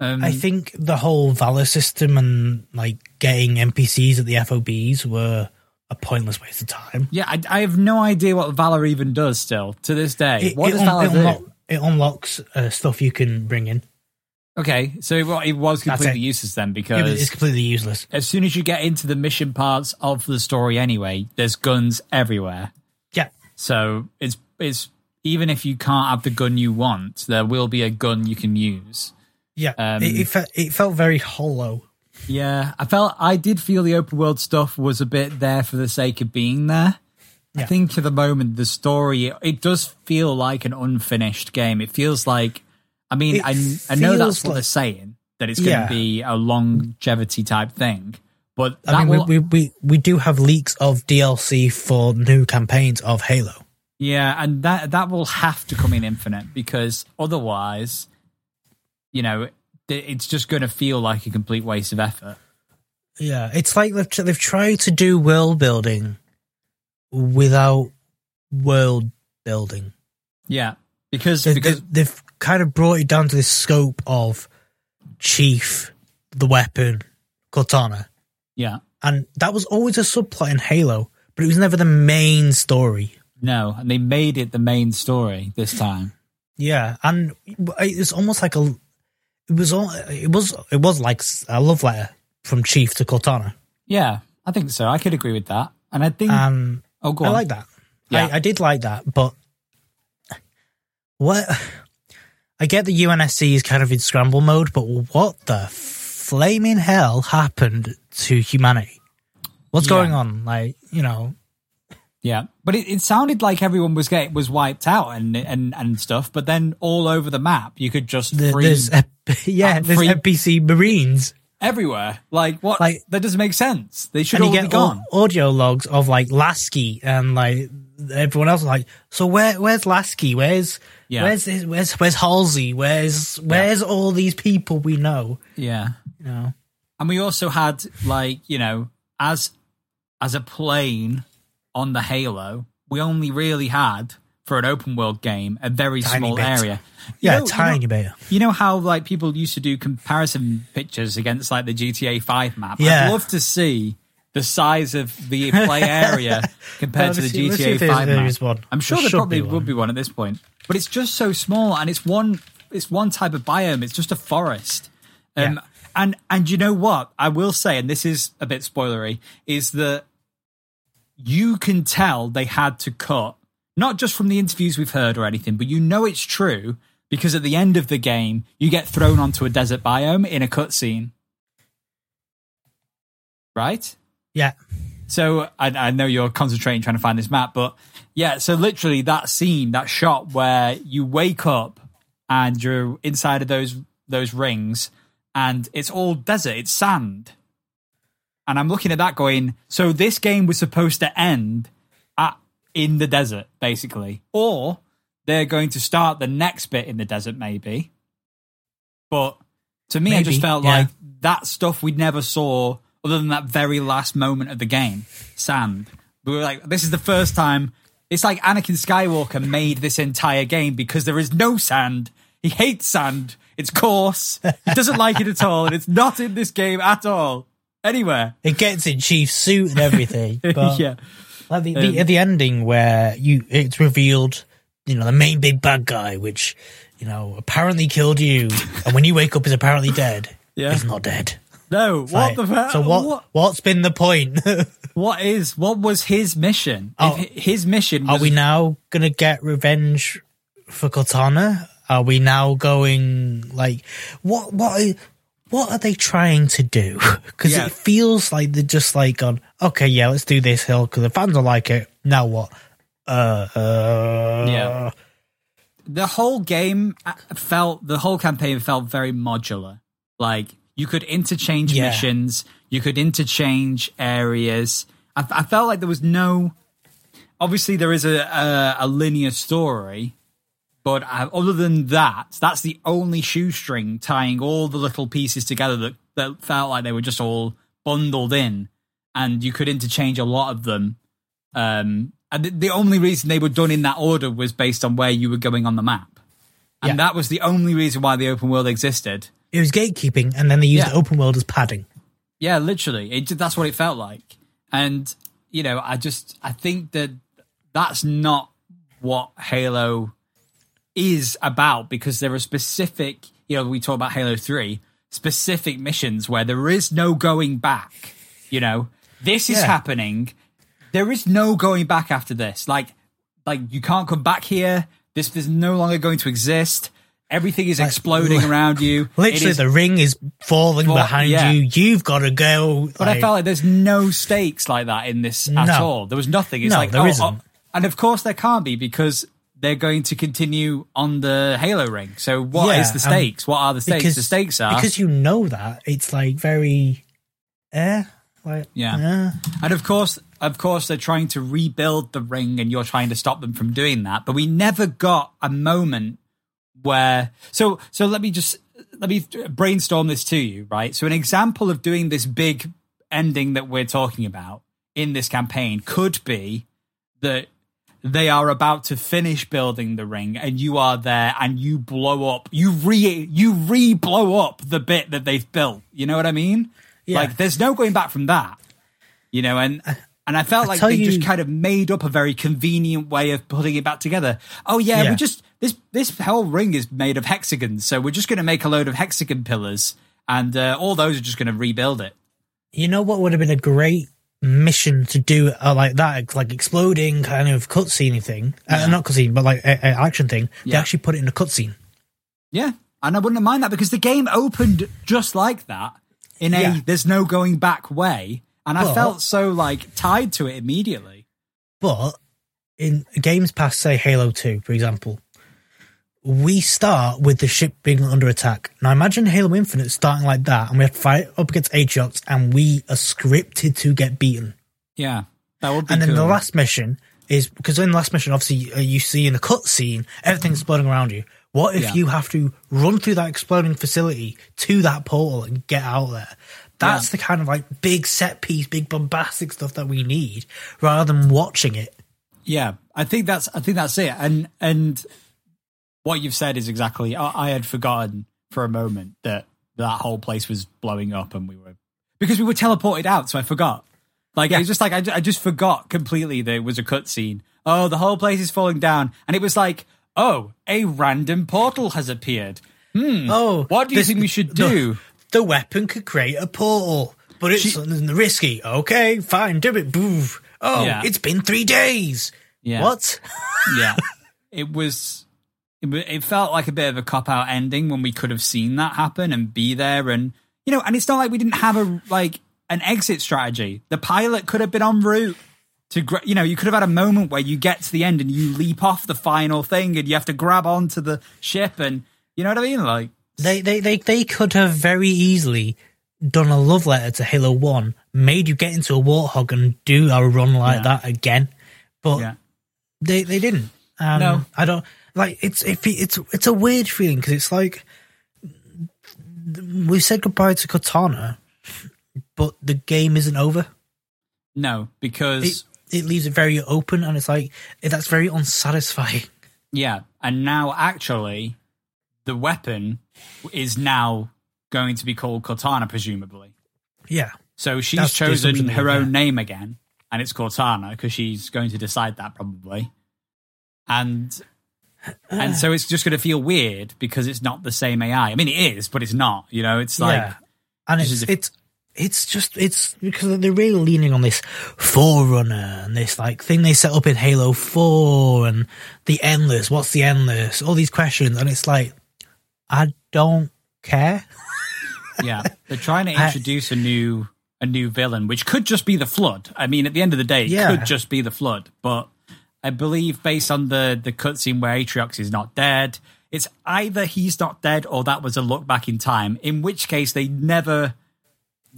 I think the whole Valor system and getting NPCs at the FOBs were a pointless waste of time. Yeah, I have no idea what Valor even does still to this day. What does Valor do? It unlocks stuff you can bring in. Okay, so it was completely useless then because... It's completely useless. As soon as you get into the mission parts of the story anyway, there's guns everywhere. Yeah. So it's even if you can't have the gun you want, there will be a gun you can use. Yeah, it felt very hollow. Yeah, I did feel the open world stuff was a bit there for the sake of being there. Yeah. I think at the moment, the story, it does feel like an unfinished game. It feels like... I know that's what they're saying, that it's going to be a longevity type thing. But we do have leaks of DLC for new campaigns of Halo. Yeah, and that will have to come in Infinite because otherwise, it's just going to feel like a complete waste of effort. Yeah, it's like they've tried to do world building without world building. Yeah. Because they've kind of brought it down to this scope of Chief, the weapon, Cortana. Yeah. And that was always a subplot in Halo, but it was never the main story. No, and they made it the main story this time. Yeah, and it's almost like it was like a love letter from Chief to Cortana. Yeah, I think so. I could agree with that. And I think... go on. I like that. Yeah. I did like that, but... What? I get the UNSC is kind of in scramble mode, but what the flaming hell happened to humanity? What's going on? Yeah, but it sounded like everyone was wiped out and stuff. But then all over the map, you could just there's NPC Marines everywhere. What? That doesn't make sense. They should all be gone. Audio logs of Lasky and everyone else. So where's Lasky? Where's Halsey? Where's all these people we know? Yeah. And we also had as a plane on the Halo, we only really had for an open world game a very small area. Yeah, tiny bit. You know how people used to do comparison pictures against the GTA 5 map? Yeah. I'd love to see the size of the play area compared to the GTA 5 map. I'm sure there probably would be one at this point. But it's just so small, and it's one type of biome. It's just a forest. And you know what? I will say, and this is a bit spoilery, is that you can tell they had to cut, not just from the interviews we've heard or anything, but it's true, because at the end of the game, you get thrown onto a desert biome in a cutscene. Right? Yeah. So I know you're concentrating trying to find this map, but yeah, so literally that scene, that shot where you wake up and you're inside of those rings and it's all desert, it's sand. And I'm looking at that going, so this game was supposed to end in the desert, basically. Or they're going to start the next bit in the desert, maybe. But To me, I just felt like that stuff we never saw other than that very last moment of the game, Sand. We were like, this is the first time. It's like Anakin Skywalker made this entire game because there is no sand. He hates sand. It's coarse. He doesn't like it at all. And it's not in this game at all. Anywhere. It gets in Chief's suit and everything. But yeah. Like the ending where it's revealed, you know, the main big bad guy, which, you know, apparently killed you. And when you wake up, is apparently dead. Yeah. He's not dead. No, it's what like, the hell? So what's been the point? What was his mission? Oh, his mission was... Are we now going to get revenge for Cortana? Are we now going, like, what are they trying to do? Because it feels like they're just like gone, okay, yeah, let's do this hill because the fans will like it. Now what? Yeah. The whole campaign felt very modular. Like, you could interchange missions. You could interchange areas. I felt like there was no... Obviously, there is a linear story, but other than that, that's the only shoestring tying all the little pieces together that felt like they were just all bundled in, and you could interchange a lot of them. And the only reason they were done in that order was based on where you were going on the map. And that was the only reason why the open world existed. It was gatekeeping, and then they used the open world as padding. Yeah, literally. That's what it felt like. And, you know, I think that that's not what Halo is about, because there are specific, you know, we talk about Halo 3, specific missions where there is no going back. You know, this is happening. There is no going back after this. Like you can't come back here. This is no longer going to exist. Everything is exploding around you. Literally, the ring is falling behind you. You've got to go. But I felt like there's no stakes like that in this at all. There was nothing. It's isn't. Oh. And of course there can't be, because they're going to continue on the Halo ring. So what is the stakes? What are the stakes? Because, the stakes are... Because you know that. It's like very... And of course, they're trying to rebuild the ring, and you're trying to stop them from doing that. But we never got a moment... where so let me brainstorm this to you, right? So an example of doing this big ending that we're talking about in this campaign could be that they are about to finish building the ring, and you are there, and you blow up, you blow up the bit that they've built. You know what I mean? Yeah. Like, there's no going back from that, you know. And I felt like they just kind of made up a very convenient way of putting it back together. Oh, we just... This whole ring is made of hexagons, so we're just going to make a load of hexagon pillars, and all those are just going to rebuild it. You know what would have been a great mission to do like that, like exploding kind of cutscene thing? Not cutscene, but like an action thing. Yeah. They actually put it in a cutscene. Yeah, and I wouldn't mind that, because the game opened just like that in a there's no going back way. And I felt so, like, tied to it immediately. But in games past, say, Halo 2, for example, we start with the ship being under attack. Now, imagine Halo Infinite starting like that, and we have to fight up against Atriox, and we are scripted to get beaten. Yeah, that would be And then the last mission is... Because in the last mission, obviously, you see in the cutscene, everything's exploding around you. What if you have to run through that exploding facility to that portal and get out there? That's the kind of like big set piece, big bombastic stuff that we need, rather than watching it. Yeah, I think that's it. And what you've said is exactly. I had forgotten for a moment that whole place was blowing up, and we were teleported out. So I forgot. Like it was just like I just forgot completely that it was a cutscene. Oh, the whole place is falling down, and it was like, oh, a random portal has appeared. Oh, what do you think we should do? The weapon could create a portal, but it's risky. Okay, fine, do it. Boof. Oh, it's been 3 days. Yeah. What? Yeah. It felt like a bit of a cop-out ending when we could have seen that happen and be there. And, you know, and it's not like we didn't have an exit strategy. The pilot could have been en route to, you know, you could have had a moment where you get to the end and you leap off the final thing and you have to grab onto the ship. And, you know what I mean? Like, They could have very easily done a love letter to Halo 1, made you get into a warthog and do a run like that again, but they didn't. No, I don't like. It's a weird feeling, because it's like we've said goodbye to Cortana, but the game isn't over. No, because... It leaves it very open, and it's like, that's very unsatisfying. Yeah, and now actually, the weapon is now going to be called Cortana, presumably. Yeah. So she's chosen her own name again, and it's Cortana, because she's going to decide that probably. And so it's just going to feel weird, because it's not the same AI. I mean, it is, but it's not, you know? It's like... Yeah. And it's because they're really leaning on this Forerunner and this like thing they set up in Halo 4 and the Endless. What's the Endless? All these questions. And it's like, I don't care. Yeah. They're trying to introduce a new villain, which could just be the Flood. I mean, at the end of the day, it could just be the Flood. But I believe based on the cutscene where Atriox is not dead, it's either he's not dead or that was a look back in time, in which case they never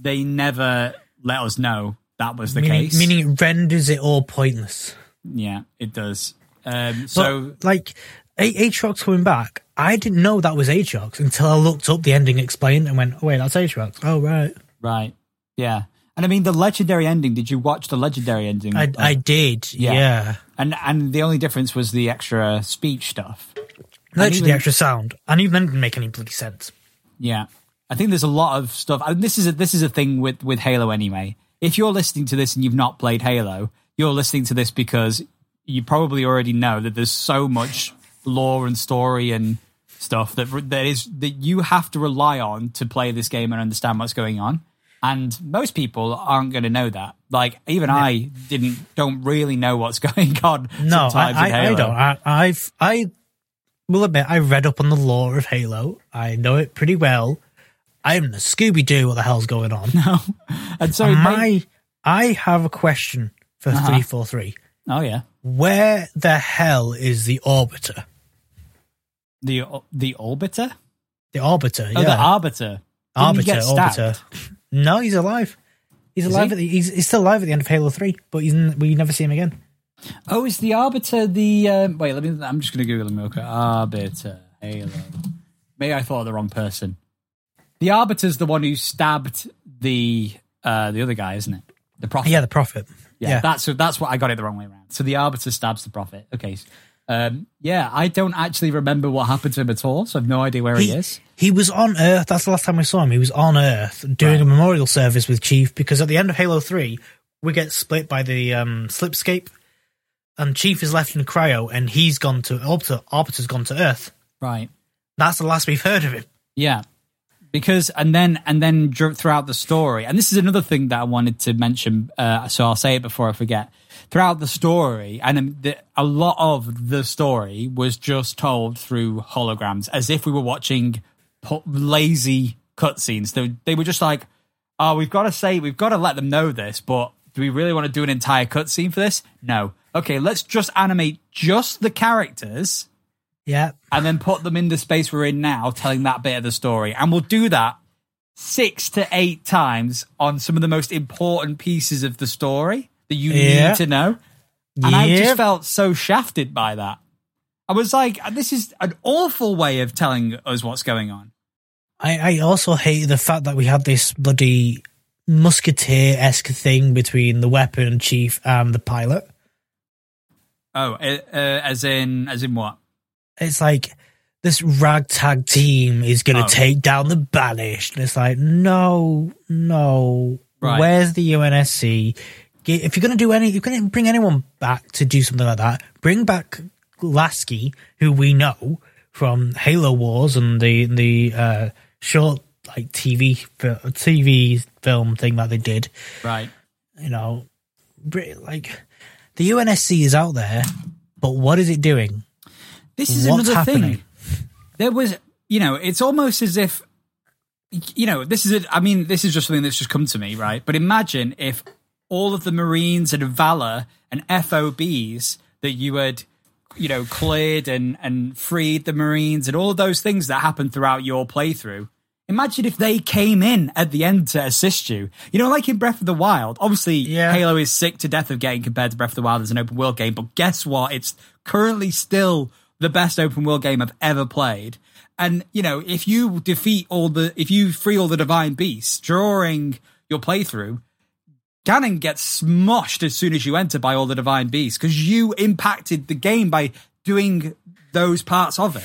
let us know that was the case. Meaning it renders it all pointless. Yeah, it does. So, like, Atriox coming back, I didn't know that was Atriox until I looked up the ending explained and went, oh, wait, that's Atriox. Oh, right. Right, yeah. And I mean, the legendary ending, did you watch the legendary ending? I did, yeah. And the only difference was the extra speech stuff. Literally the extra sound. And even then didn't make any bloody sense. Yeah. I think there's a lot of stuff. And this is a thing with Halo anyway. If you're listening to this and you've not played Halo, you're listening to this because you probably already know that there's so much lore and story and stuff that you have to rely on to play this game and understand what's going on. And most people aren't going to know that. Like even no. I don't really know what's going on. No, sometimes in Halo. I don't. I will admit I read up on the lore of Halo. I know it pretty well. I'm the Scooby-Doo, what the hell's going on? No. And so I have a question for 343. Oh, yeah. Where the hell is the Arbiter? The Arbiter? The Arbiter, yeah. Oh, the Arbiter. Arbiter. No, he's alive. He's still alive at the end of Halo 3, but we never see him again. Oh, is the Arbiter the... I'm just going to Google him real quick. Arbiter, Halo. Maybe I thought of the wrong person. The Arbiter's the one who stabbed the other guy, isn't it? The Prophet. Yeah, the Prophet. Yeah. That's what I got it the wrong way around. So the Arbiter stabs the Prophet. Okay. Yeah, I don't actually remember what happened to him at all, so I've no idea where he is. He was on Earth. That's the last time we saw him. He was on Earth doing a memorial service with Chief, because at the end of Halo 3, we get split by the slipscape, and Chief is left in cryo, and he's gone to Arbiter's gone to Earth. Right. That's the last we've heard of him. Yeah. Because and then throughout the story, and this is another thing that I wanted to mention, so I'll say it before I forget. Throughout the story, and a lot of the story was just told through holograms, as if we were watching lazy cutscenes. They were just like, "Oh, we've got to let them know this, but do we really want to do an entire cutscene for this? No. Okay, let's just animate just the characters." Yeah. And then put them in the space we're in now, telling that bit of the story. And we'll do that 6 to 8 times on some of the most important pieces of the story that you need to know. And I just felt so shafted by that. I was like, this is an awful way of telling us what's going on. I also hate the fact that we had this bloody musketeer-esque thing between the weapon chief and the pilot. Oh, as in what? It's like this ragtag team is going to take down the Banished. And it's like, no. Right. Where's the UNSC? If you're going to do you're going to bring anyone back to do something like that, bring back Lasky, who we know from Halo Wars and the short like TV film thing that they did. Right. You know, like the UNSC is out there, but what is it doing? This is another thing. There was, it's almost as if, this is just something that's just come to me, right? But imagine if all of the Marines and Valor and FOBs that you had, cleared and freed the Marines and all of those things that happened throughout your playthrough. Imagine if they came in at the end to assist you. Like in Breath of the Wild, obviously Halo is sick to death of getting compared to Breath of the Wild as an open world game, but guess what? It's currently still the best open world game I've ever played. And, you know, if you defeat all the, if you free all the divine beasts during your playthrough, Ganon gets smoshed as soon as you enter by all the divine beasts because you impacted the game by doing those parts of it.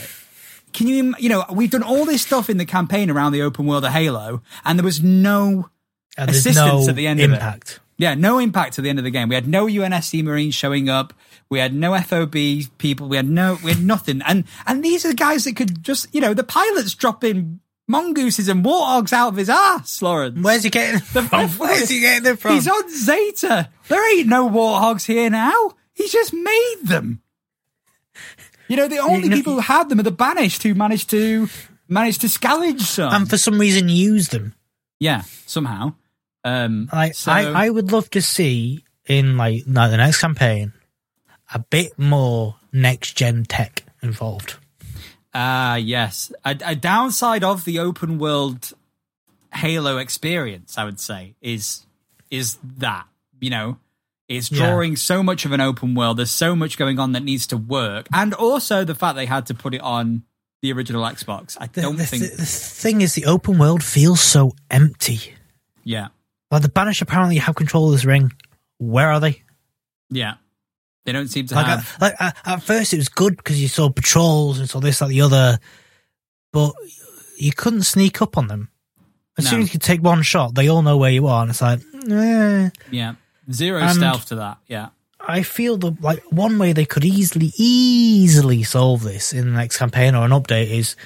Can you, you know, we've done all this stuff in the campaign around the open world of Halo, and there was no assistance at the end of it. Yeah, no impact at the end of the game. We had no UNSC Marines showing up. We had no FOB people. We had nothing. And these are the guys that could just, you know, the pilot's dropping mongooses and warthogs out of his ass, Lawrence. Where's he getting them from? Where's he getting them from? He's on Zeta. There ain't no warthogs here now. He's just made them. You know, the only people who had them are the Banished, who managed to scavenge some. And for some reason use them. Yeah, somehow. I would love to see in like the next campaign a bit more next gen tech involved. Yes, a downside of the open world Halo experience, I would say, is that, you know, it's drawing so much of an open world. There's so much going on that needs to work, and also the fact they had to put it on the original Xbox. The thing is, the open world feels so empty. Yeah. Like, the Banished apparently have control of this ring. Where are they? Yeah. They don't seem to have... At first it was good because you saw patrols and saw this, that, the other, but you couldn't sneak up on them. As soon as you could take one shot, they all know where you are, and it's like... Eh. Yeah. Zero stealth to that, yeah. I feel that, like, one way they could easily solve this in the next campaign or an update is,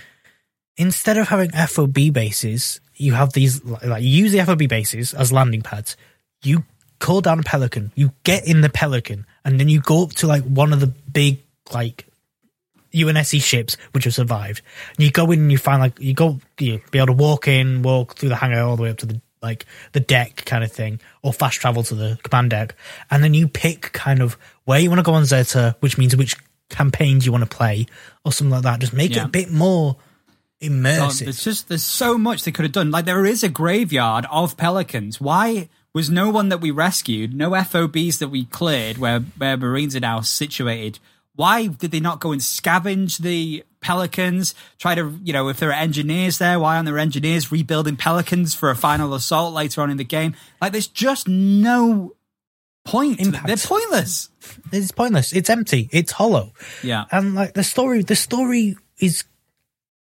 instead of having FOB bases... You have these, like, you use the FOB bases as landing pads. You call down a pelican, you get in the pelican, and then you go up to, like, one of the big, like, UNSC ships which have survived. And you go in and you find, like, you be able to walk through the hangar all the way up to the, like, the deck kind of thing, or fast travel to the command deck. And then you pick kind of where you want to go on Zeta, which means which campaigns you want to play, or something like that. Just make it a bit more immersive. There's so much they could have done. Like, there is a graveyard of pelicans. Why was no one that we rescued, no FOBs that we cleared where Marines are now situated? Why did they not go and scavenge the pelicans? Try to, you know, if there are engineers there, why aren't there engineers rebuilding pelicans for a final assault later on in the game? Like, there's just no point. They're pointless. It's pointless. It's empty. It's hollow. Yeah. And, like, the story is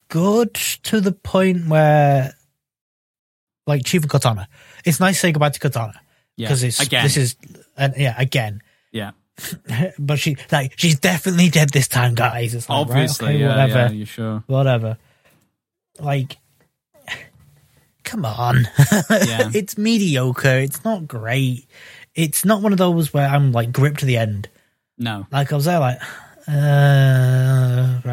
good to the point where, like, Chief of Cortana, it's nice to say goodbye to Cortana because but she's definitely dead this time, guys. It's like, obviously, right, okay, whatever, you sure, whatever. Like, come on, it's mediocre. It's not great. It's not one of those where I'm like gripped to the end. No, like I was there, like. And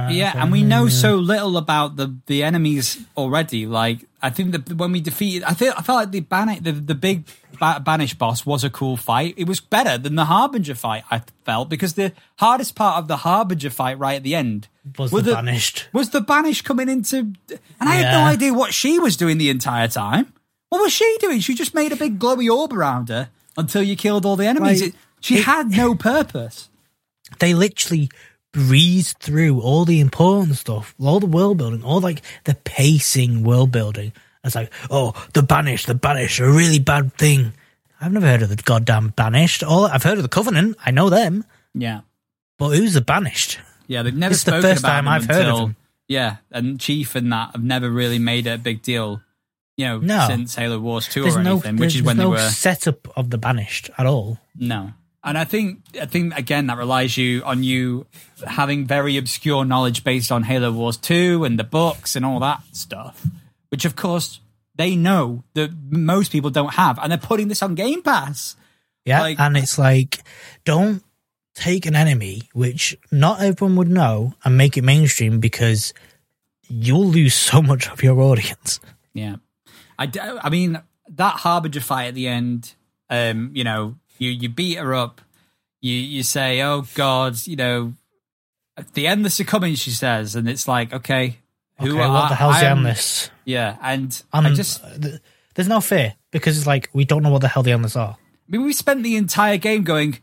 we know so little about the enemies already. Like, I think that when we defeated, I felt like the big Banished boss was a cool fight. It was better than the Harbinger fight, I felt, because the hardest part of the Harbinger fight right at the end was the Banished coming into, and I had no idea what she was doing the entire time. What was she doing? She just made a big glowy orb around her until you killed all the enemies. Like, she had no purpose. They literally breeze through all the important stuff, all the world building, all like the pacing world building. It's like, oh, the Banished, a really bad thing. I've never heard of the goddamn Banished. All I've heard of the Covenant. I know them. Yeah, but who's the Banished? Yeah, they've never. It's the first time I've heard of them. Yeah, and Chief and that have never really made it a big deal. You know, since Halo Wars 2 or anything, which is when they were setup of the Banished at all. No. And I think again that relies on you having very obscure knowledge based on Halo Wars 2 and the books and all that stuff, which of course they know that most people don't have, and they're putting this on Game Pass. Yeah, like, and it's like, don't take an enemy which not everyone would know and make it mainstream, because you'll lose so much of your audience. Yeah, I mean that Harbinger fight at the end, you know. You beat her up. You say, oh, God, you know, the Endless are coming, she says. And it's like, what the hell's the Endless? Yeah, and I just... There's no fear, because it's like, we don't know what the hell the Endless are. I mean, we spent the entire game going,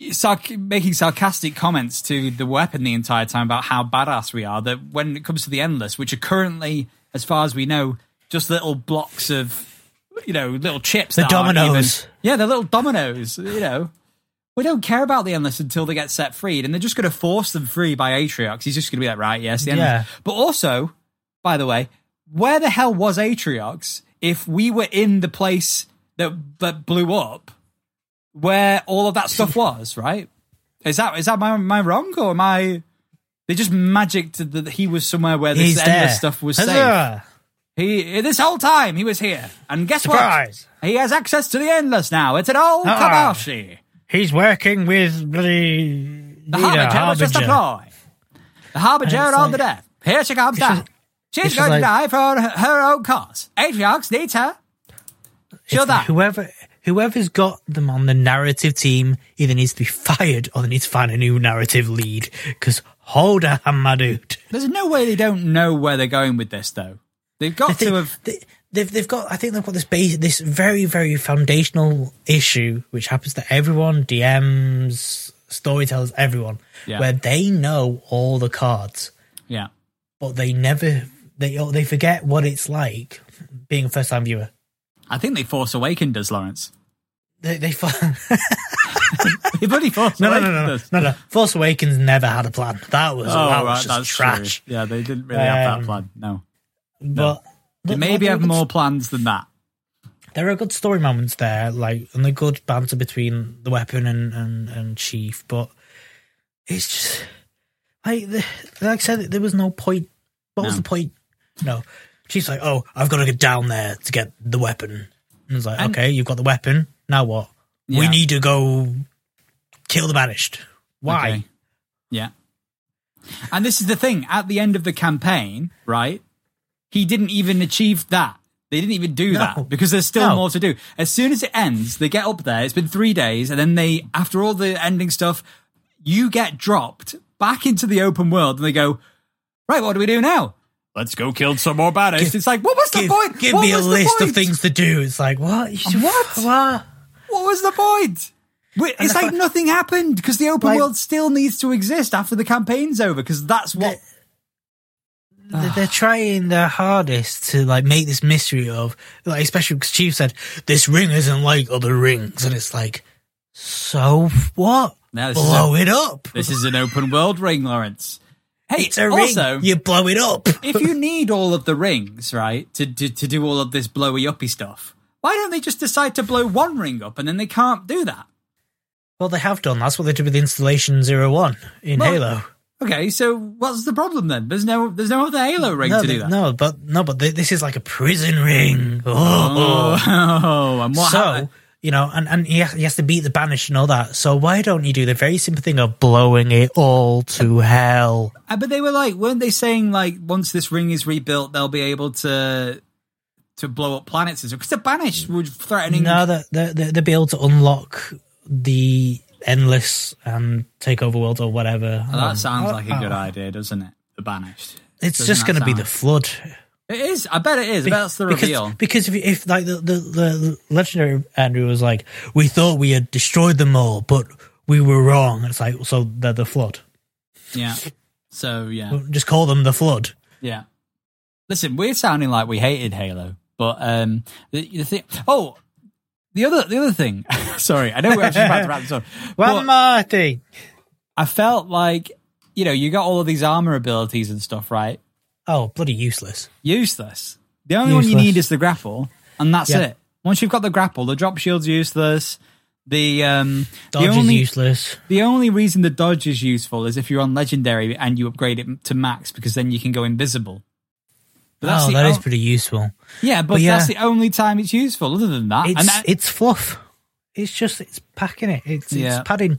making sarcastic comments to the weapon the entire time about how badass we are, that when it comes to the Endless, which are currently, as far as we know, just little blocks of, you know, little chips. The dominoes. They're little dominoes, you know. We don't care about the Endless until they get set freed, and they're just going to force them free by Atriox. He's just going to be like, right, yes, the Endless. Yeah. But also, by the way, where the hell was Atriox if we were in the place that blew up, where all of that stuff was, right? Is that my wrong, or am I? They just magicked that he was somewhere where this Endless stuff was safe. This whole time he was here, and guess what? He has access to the Endless now. It's an old Kabashi. He's working with the Harbinger was just a ploy. The Harbinger on the death. Here she comes down. She's going to die for her own cause. Atriox needs her. She'll die. Whoever's got them on the narrative team either needs to be fired or they need to find a new narrative lead. Because hold on, my dude. There's no way they don't know where they're going with this, though. They've got to have... They've got this base, this very, very foundational issue, which happens to everyone, DMs, storytellers, everyone, where they know all the cards. Yeah. But they forget what it's like being a first-time viewer. I think they Force Awakened us, Lawrence. They bloody Force Awakened us. No. Force Awakens never had a plan. That was trash. True. Yeah, they didn't really have that plan, no. But maybe have more plans than that. There are good story moments there, and the good banter between the weapon and Chief, but it's just like I said, there was no point. What was the point? No. Chief's like, oh, I've got to get down there to get the weapon. And it's like, okay, you've got the weapon. Now what? Yeah. We need to go kill the banished. Why? Okay. Yeah. And this is the thing. At the end of the campaign, right? He didn't even achieve that. They didn't even do that because there's still more to do. As soon as it ends, they get up there. It's been 3 days. And then they, after all the ending stuff, you get dropped back into the open world. And they go, right, what do we do now? Let's go kill some more baddies. It's like, what was the point? Give me a list of things to do. It's like, what? What was the point? It's like nothing happened because the open world still needs to exist after the campaign's over because that's what... They're trying their hardest to make this mystery of, especially because Chief said this ring isn't like other rings, and it's like, so what? Blow it up. This is an open world ring, Lawrence. Hey, it's a ring. You blow it up. If you need all of the rings, right, to do all of this blowy uppy stuff, why don't they just decide to blow one ring up, and then they can't do that? Well, they have done. That's what they did with Installation 01 in Halo. Okay, so what's the problem then? There's no other Halo ring to do that. No, but this is like a prison ring. And what? So you know, and he has to beat the banished and all that. So why don't you do the very simple thing of blowing it all to hell? But they were weren't they saying once this ring is rebuilt, they'll be able to blow up planets and stuff? Because the banished were threatening. No, they'd be able to unlock the Endless and take over worlds or whatever. Well, that sounds like a good idea, doesn't it? The banished. It's just going to be the flood. It is. I bet it is. That's the reveal. Because if the legendary Andrew was like, we thought we had destroyed them all, but we were wrong. It's like, so they're the flood. Yeah. So yeah, just call them the flood. Yeah. Listen, we're sounding like we hated Halo, but the thing. Oh. The other thing, sorry, I know we're actually about to wrap this up. One more thing. I felt like, you got all of these armor abilities and stuff, right? Oh, bloody useless. The only one you need is the grapple, and that's it. Once you've got the grapple, the drop shield's useless. The dodge is useless. The only reason the dodge is useful is if you're on legendary and you upgrade it to max, because then you can go invisible. That is pretty useful. Yeah, but that's the only time it's useful. Other than that, it's fluff. It's just packing it. It's padding,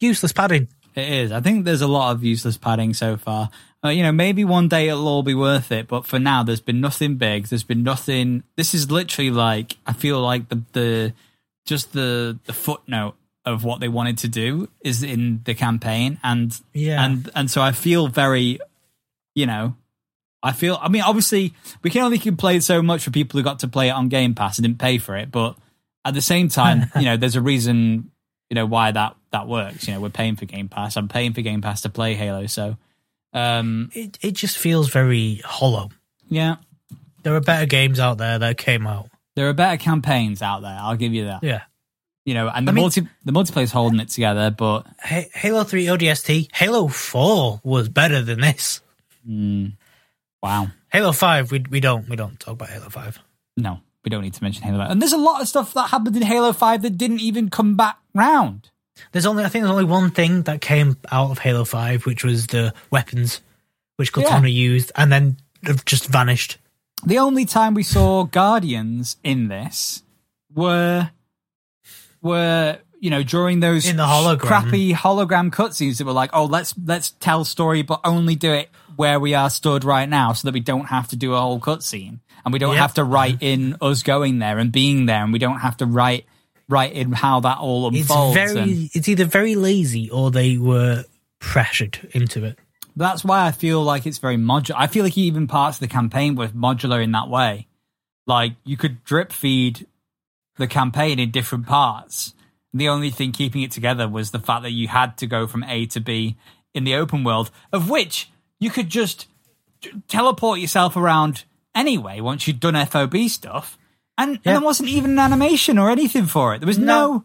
useless padding. It is. I think there's a lot of useless padding so far. Maybe one day it'll all be worth it. But for now, there's been nothing big. There's been nothing. This is literally I feel like the footnote of what they wanted to do is in the campaign, and so I feel very, obviously, we can only complain so much for people who got to play it on Game Pass and didn't pay for it. But at the same time, there's a reason you know, why that works. You know, we're paying for Game Pass. I'm paying for Game Pass to play Halo. So it just feels very hollow. Yeah. There are better games out there that came out. There are better campaigns out there. I'll give you that. Yeah. You know, and the multiplayer's holding it together, but... Halo 3 ODST, Halo 4 was better than this. Mm. Wow. Halo 5, we don't talk about Halo 5. No, we don't need to mention Halo 5. And there's a lot of stuff that happened in Halo 5 that didn't even come back round. I think there's only one thing that came out of Halo 5, which was the weapons, which Cortana used, and then just vanished. The only time we saw Guardians in this were you know, during those in the hologram. Crappy hologram cutscenes that were like, oh, let's tell story, but only do it where we are stood right now, so that we don't have to do a whole cutscene, and we don't have to write in us going there and being there, and we don't have to write in how that all unfolds. It's either very lazy or they were pressured into it. That's why I feel like it's very modular. I feel like even parts of the campaign were modular in that way. Like, you could drip feed the campaign in different parts. The only thing keeping it together was the fact that you had to go from A to B in the open world, of which you could just teleport yourself around anyway once you'd done FOB stuff. And there wasn't even an animation or anything for it. There was no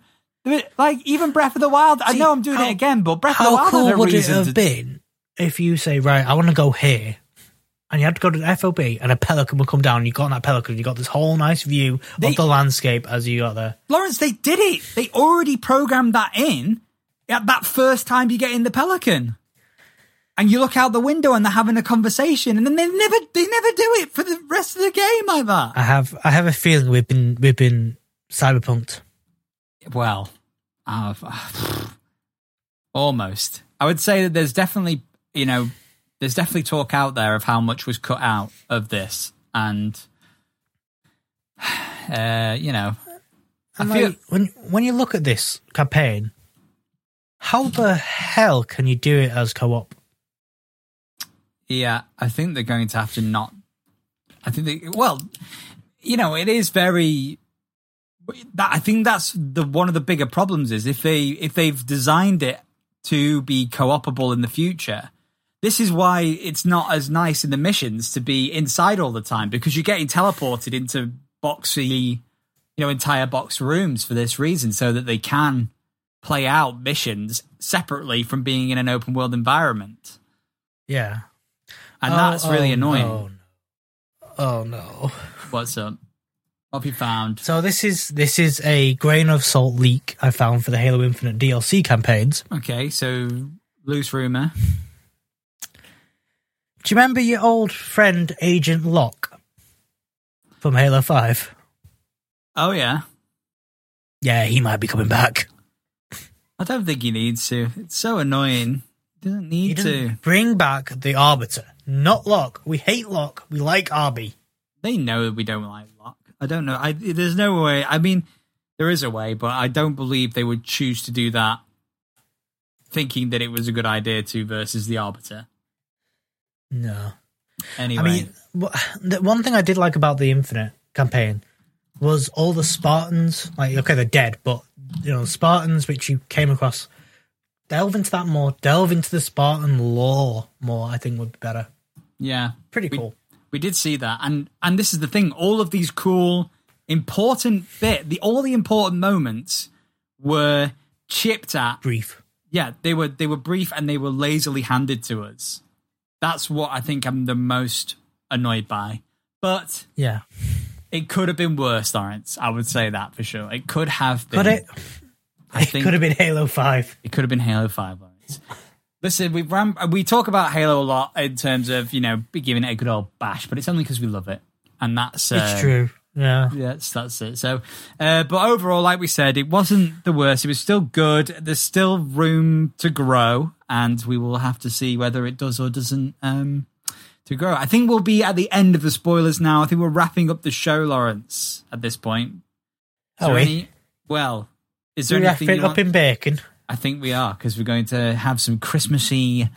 like, even Breath of the Wild. I know I'm doing it again, but Breath of the Wild... How cool would it have been if you say, right, I want to go here, and you have to go to the FOB, and a pelican will come down, and you got on that pelican, you got this whole nice view of the landscape as you got there. Lawrence, they did it. They already programmed that in at that first time you get in the pelican. And you look out the window and they're having a conversation, and then they never do it for the rest of the game like that. I have a feeling we've been cyberpunked. Well, almost. I would say that there's definitely talk out there of how much was cut out of this, and you know, and I feel like, when you look at this campaign, how the hell can you do it as co-op? Yeah, I think they're going to have to not. I think it is very. I think that's one of the bigger problems is if they've designed it to be co-opable in the future. This is why it's not as nice in the missions to be inside all the time, because you're getting teleported into boxy, entire box rooms for this reason, so that they can play out missions separately from being in an open world environment. Yeah. And that's really annoying. Oh, no. What's up? What have you found? So this is a grain of salt leak I found for the Halo Infinite DLC campaigns. Okay, so loose rumour. Do you remember your old friend Agent Locke from Halo 5? Oh, yeah. Yeah, he might be coming back. I don't think he needs to. It's so annoying. Doesn't need to. Bring back the Arbiter. Not Locke. We hate Locke. We like Arby. They know that we don't like Locke. I don't know. There's no way. I mean, there is a way, but I don't believe they would choose to do that thinking that it was a good idea to versus the Arbiter. No. Anyway. I mean, the one thing I did like about the Infinite campaign was all the Spartans. Like, okay, they're dead, but, Spartans, which you came across... Delve into that more. Delve into the Spartan lore more, I think, would be better. Yeah. Pretty cool. We did see that. And this is the thing. All of these cool, important all the important moments were chipped at. Brief. Yeah, they were brief, and they were lazily handed to us. That's what I think I'm the most annoyed by. But yeah, it could have been worse, Lawrence. I would say that for sure. It could have been. I think could have been Halo 5. It could have been Halo 5. Right? Listen, we talk about Halo a lot in terms of, giving it a good old bash, but it's only because we love it. And that's... it's true. Yeah. Yes, that's it. So, but overall, like we said, it wasn't the worst. It was still good. There's still room to grow, and we will have to see whether it does or doesn't to grow. I think we'll be at the end of the spoilers now. I think we're wrapping up the show, Lawrence, at this point. Are we? Well... Is there anything you want? Up in bacon? I think we are, because we're going to have some Christmassy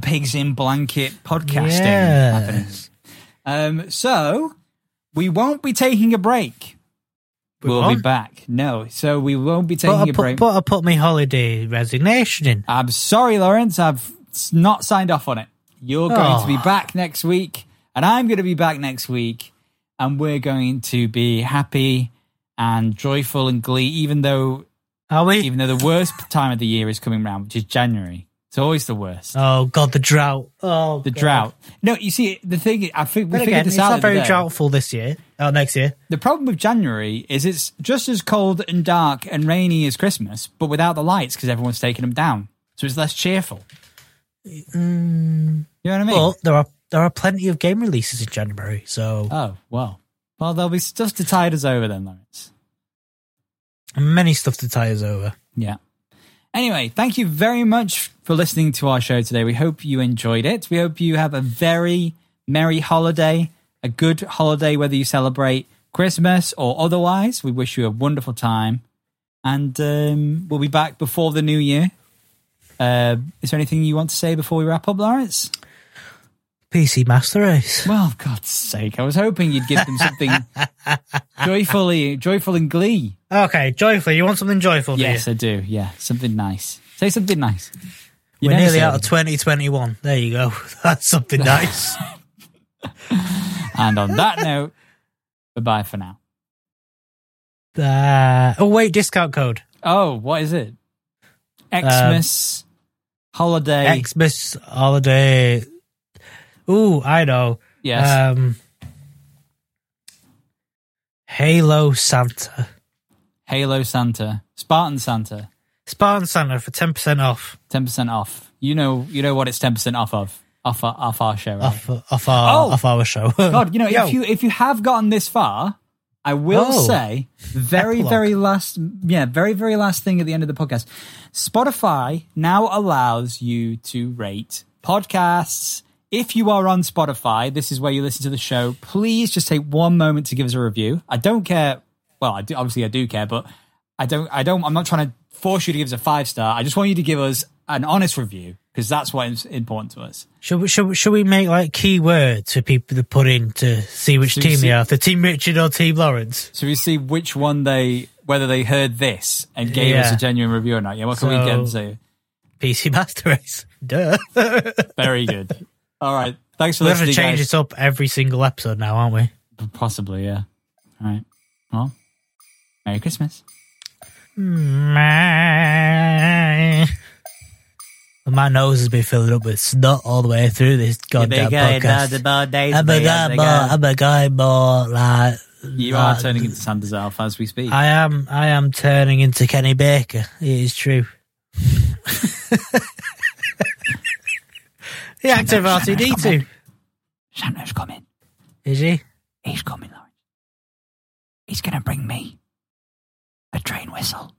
pigs in blanket podcasting happening. So we won't be taking a break. We'll be back. No, so we won't be taking a break. But I put my holiday resignation in. I'm sorry, Lawrence. I've not signed off on it. You're going to be back next week, and I'm going to be back next week, and we're going to be happy and joyful and glee, even though the worst time of the year is coming round, which is January. It's always the worst. Oh, God, the drought. Oh, the drought. No, you see, the thing is, I think we figured this out. It's not very droughtful this year, or next year. The problem with January is it's just as cold and dark and rainy as Christmas, but without the lights because everyone's taking them down. So it's less cheerful. You know what I mean? Well, there are plenty of game releases in January, so... Oh, well. Well, there'll be stuff to tide us over then, Lawrence. Many stuff to tide us over. Yeah. Anyway, thank you very much for listening to our show today. We hope you enjoyed it. We hope you have a very merry holiday, a good holiday, whether you celebrate Christmas or otherwise. We wish you a wonderful time. And we'll be back before the new year. Is there anything you want to say before we wrap up, Lawrence? PC Master Race. Well, for God's sake, I was hoping you'd give them something joyful and glee. Okay, joyful. You want something joyful, do you? Yes, I do. Yeah, something nice. Say something nice. We're nearly out of 2021. There you go. That's something nice. And on that note, bye-bye for now. Discount code. Oh, what is it? Xmas holiday. Xmas holiday... Ooh, I know. Yes. Halo Santa. Halo Santa. Spartan Santa. Spartan Santa for 10% off. 10% off. You know what it's 10% off of. Off our show, right? Off our show. God, if you have gotten this far, I will say very, very last thing at the end of the podcast. Spotify now allows you to rate podcasts. If you are on Spotify, this is where you listen to the show. Please just take one moment to give us a review. I don't care. Well, obviously I do care, but I'm not trying to force you to give us a 5-star. I just want you to give us an honest review because that's what is important to us. Should we make like keywords for people to put in to see which team they are? The Team Richard or Team Lawrence? So we see which one whether they heard this and gave us a genuine review or not. Yeah, what can we get? So PC Master Race. Duh. Very good. All right. Thanks for listening. We're going to change it up every single episode now, aren't we? Possibly, yeah. All right. Well, Merry Christmas. My nose has been filling up with snot all the way through this goddamn podcast. I'm a guy more like... You are turning into Sanders Elf as we speak. I am turning into Kenny Baker. It is true. The actor of RTD2. Shanto's coming. Is he? He's coming, Lawrence. He's going to bring me a train whistle.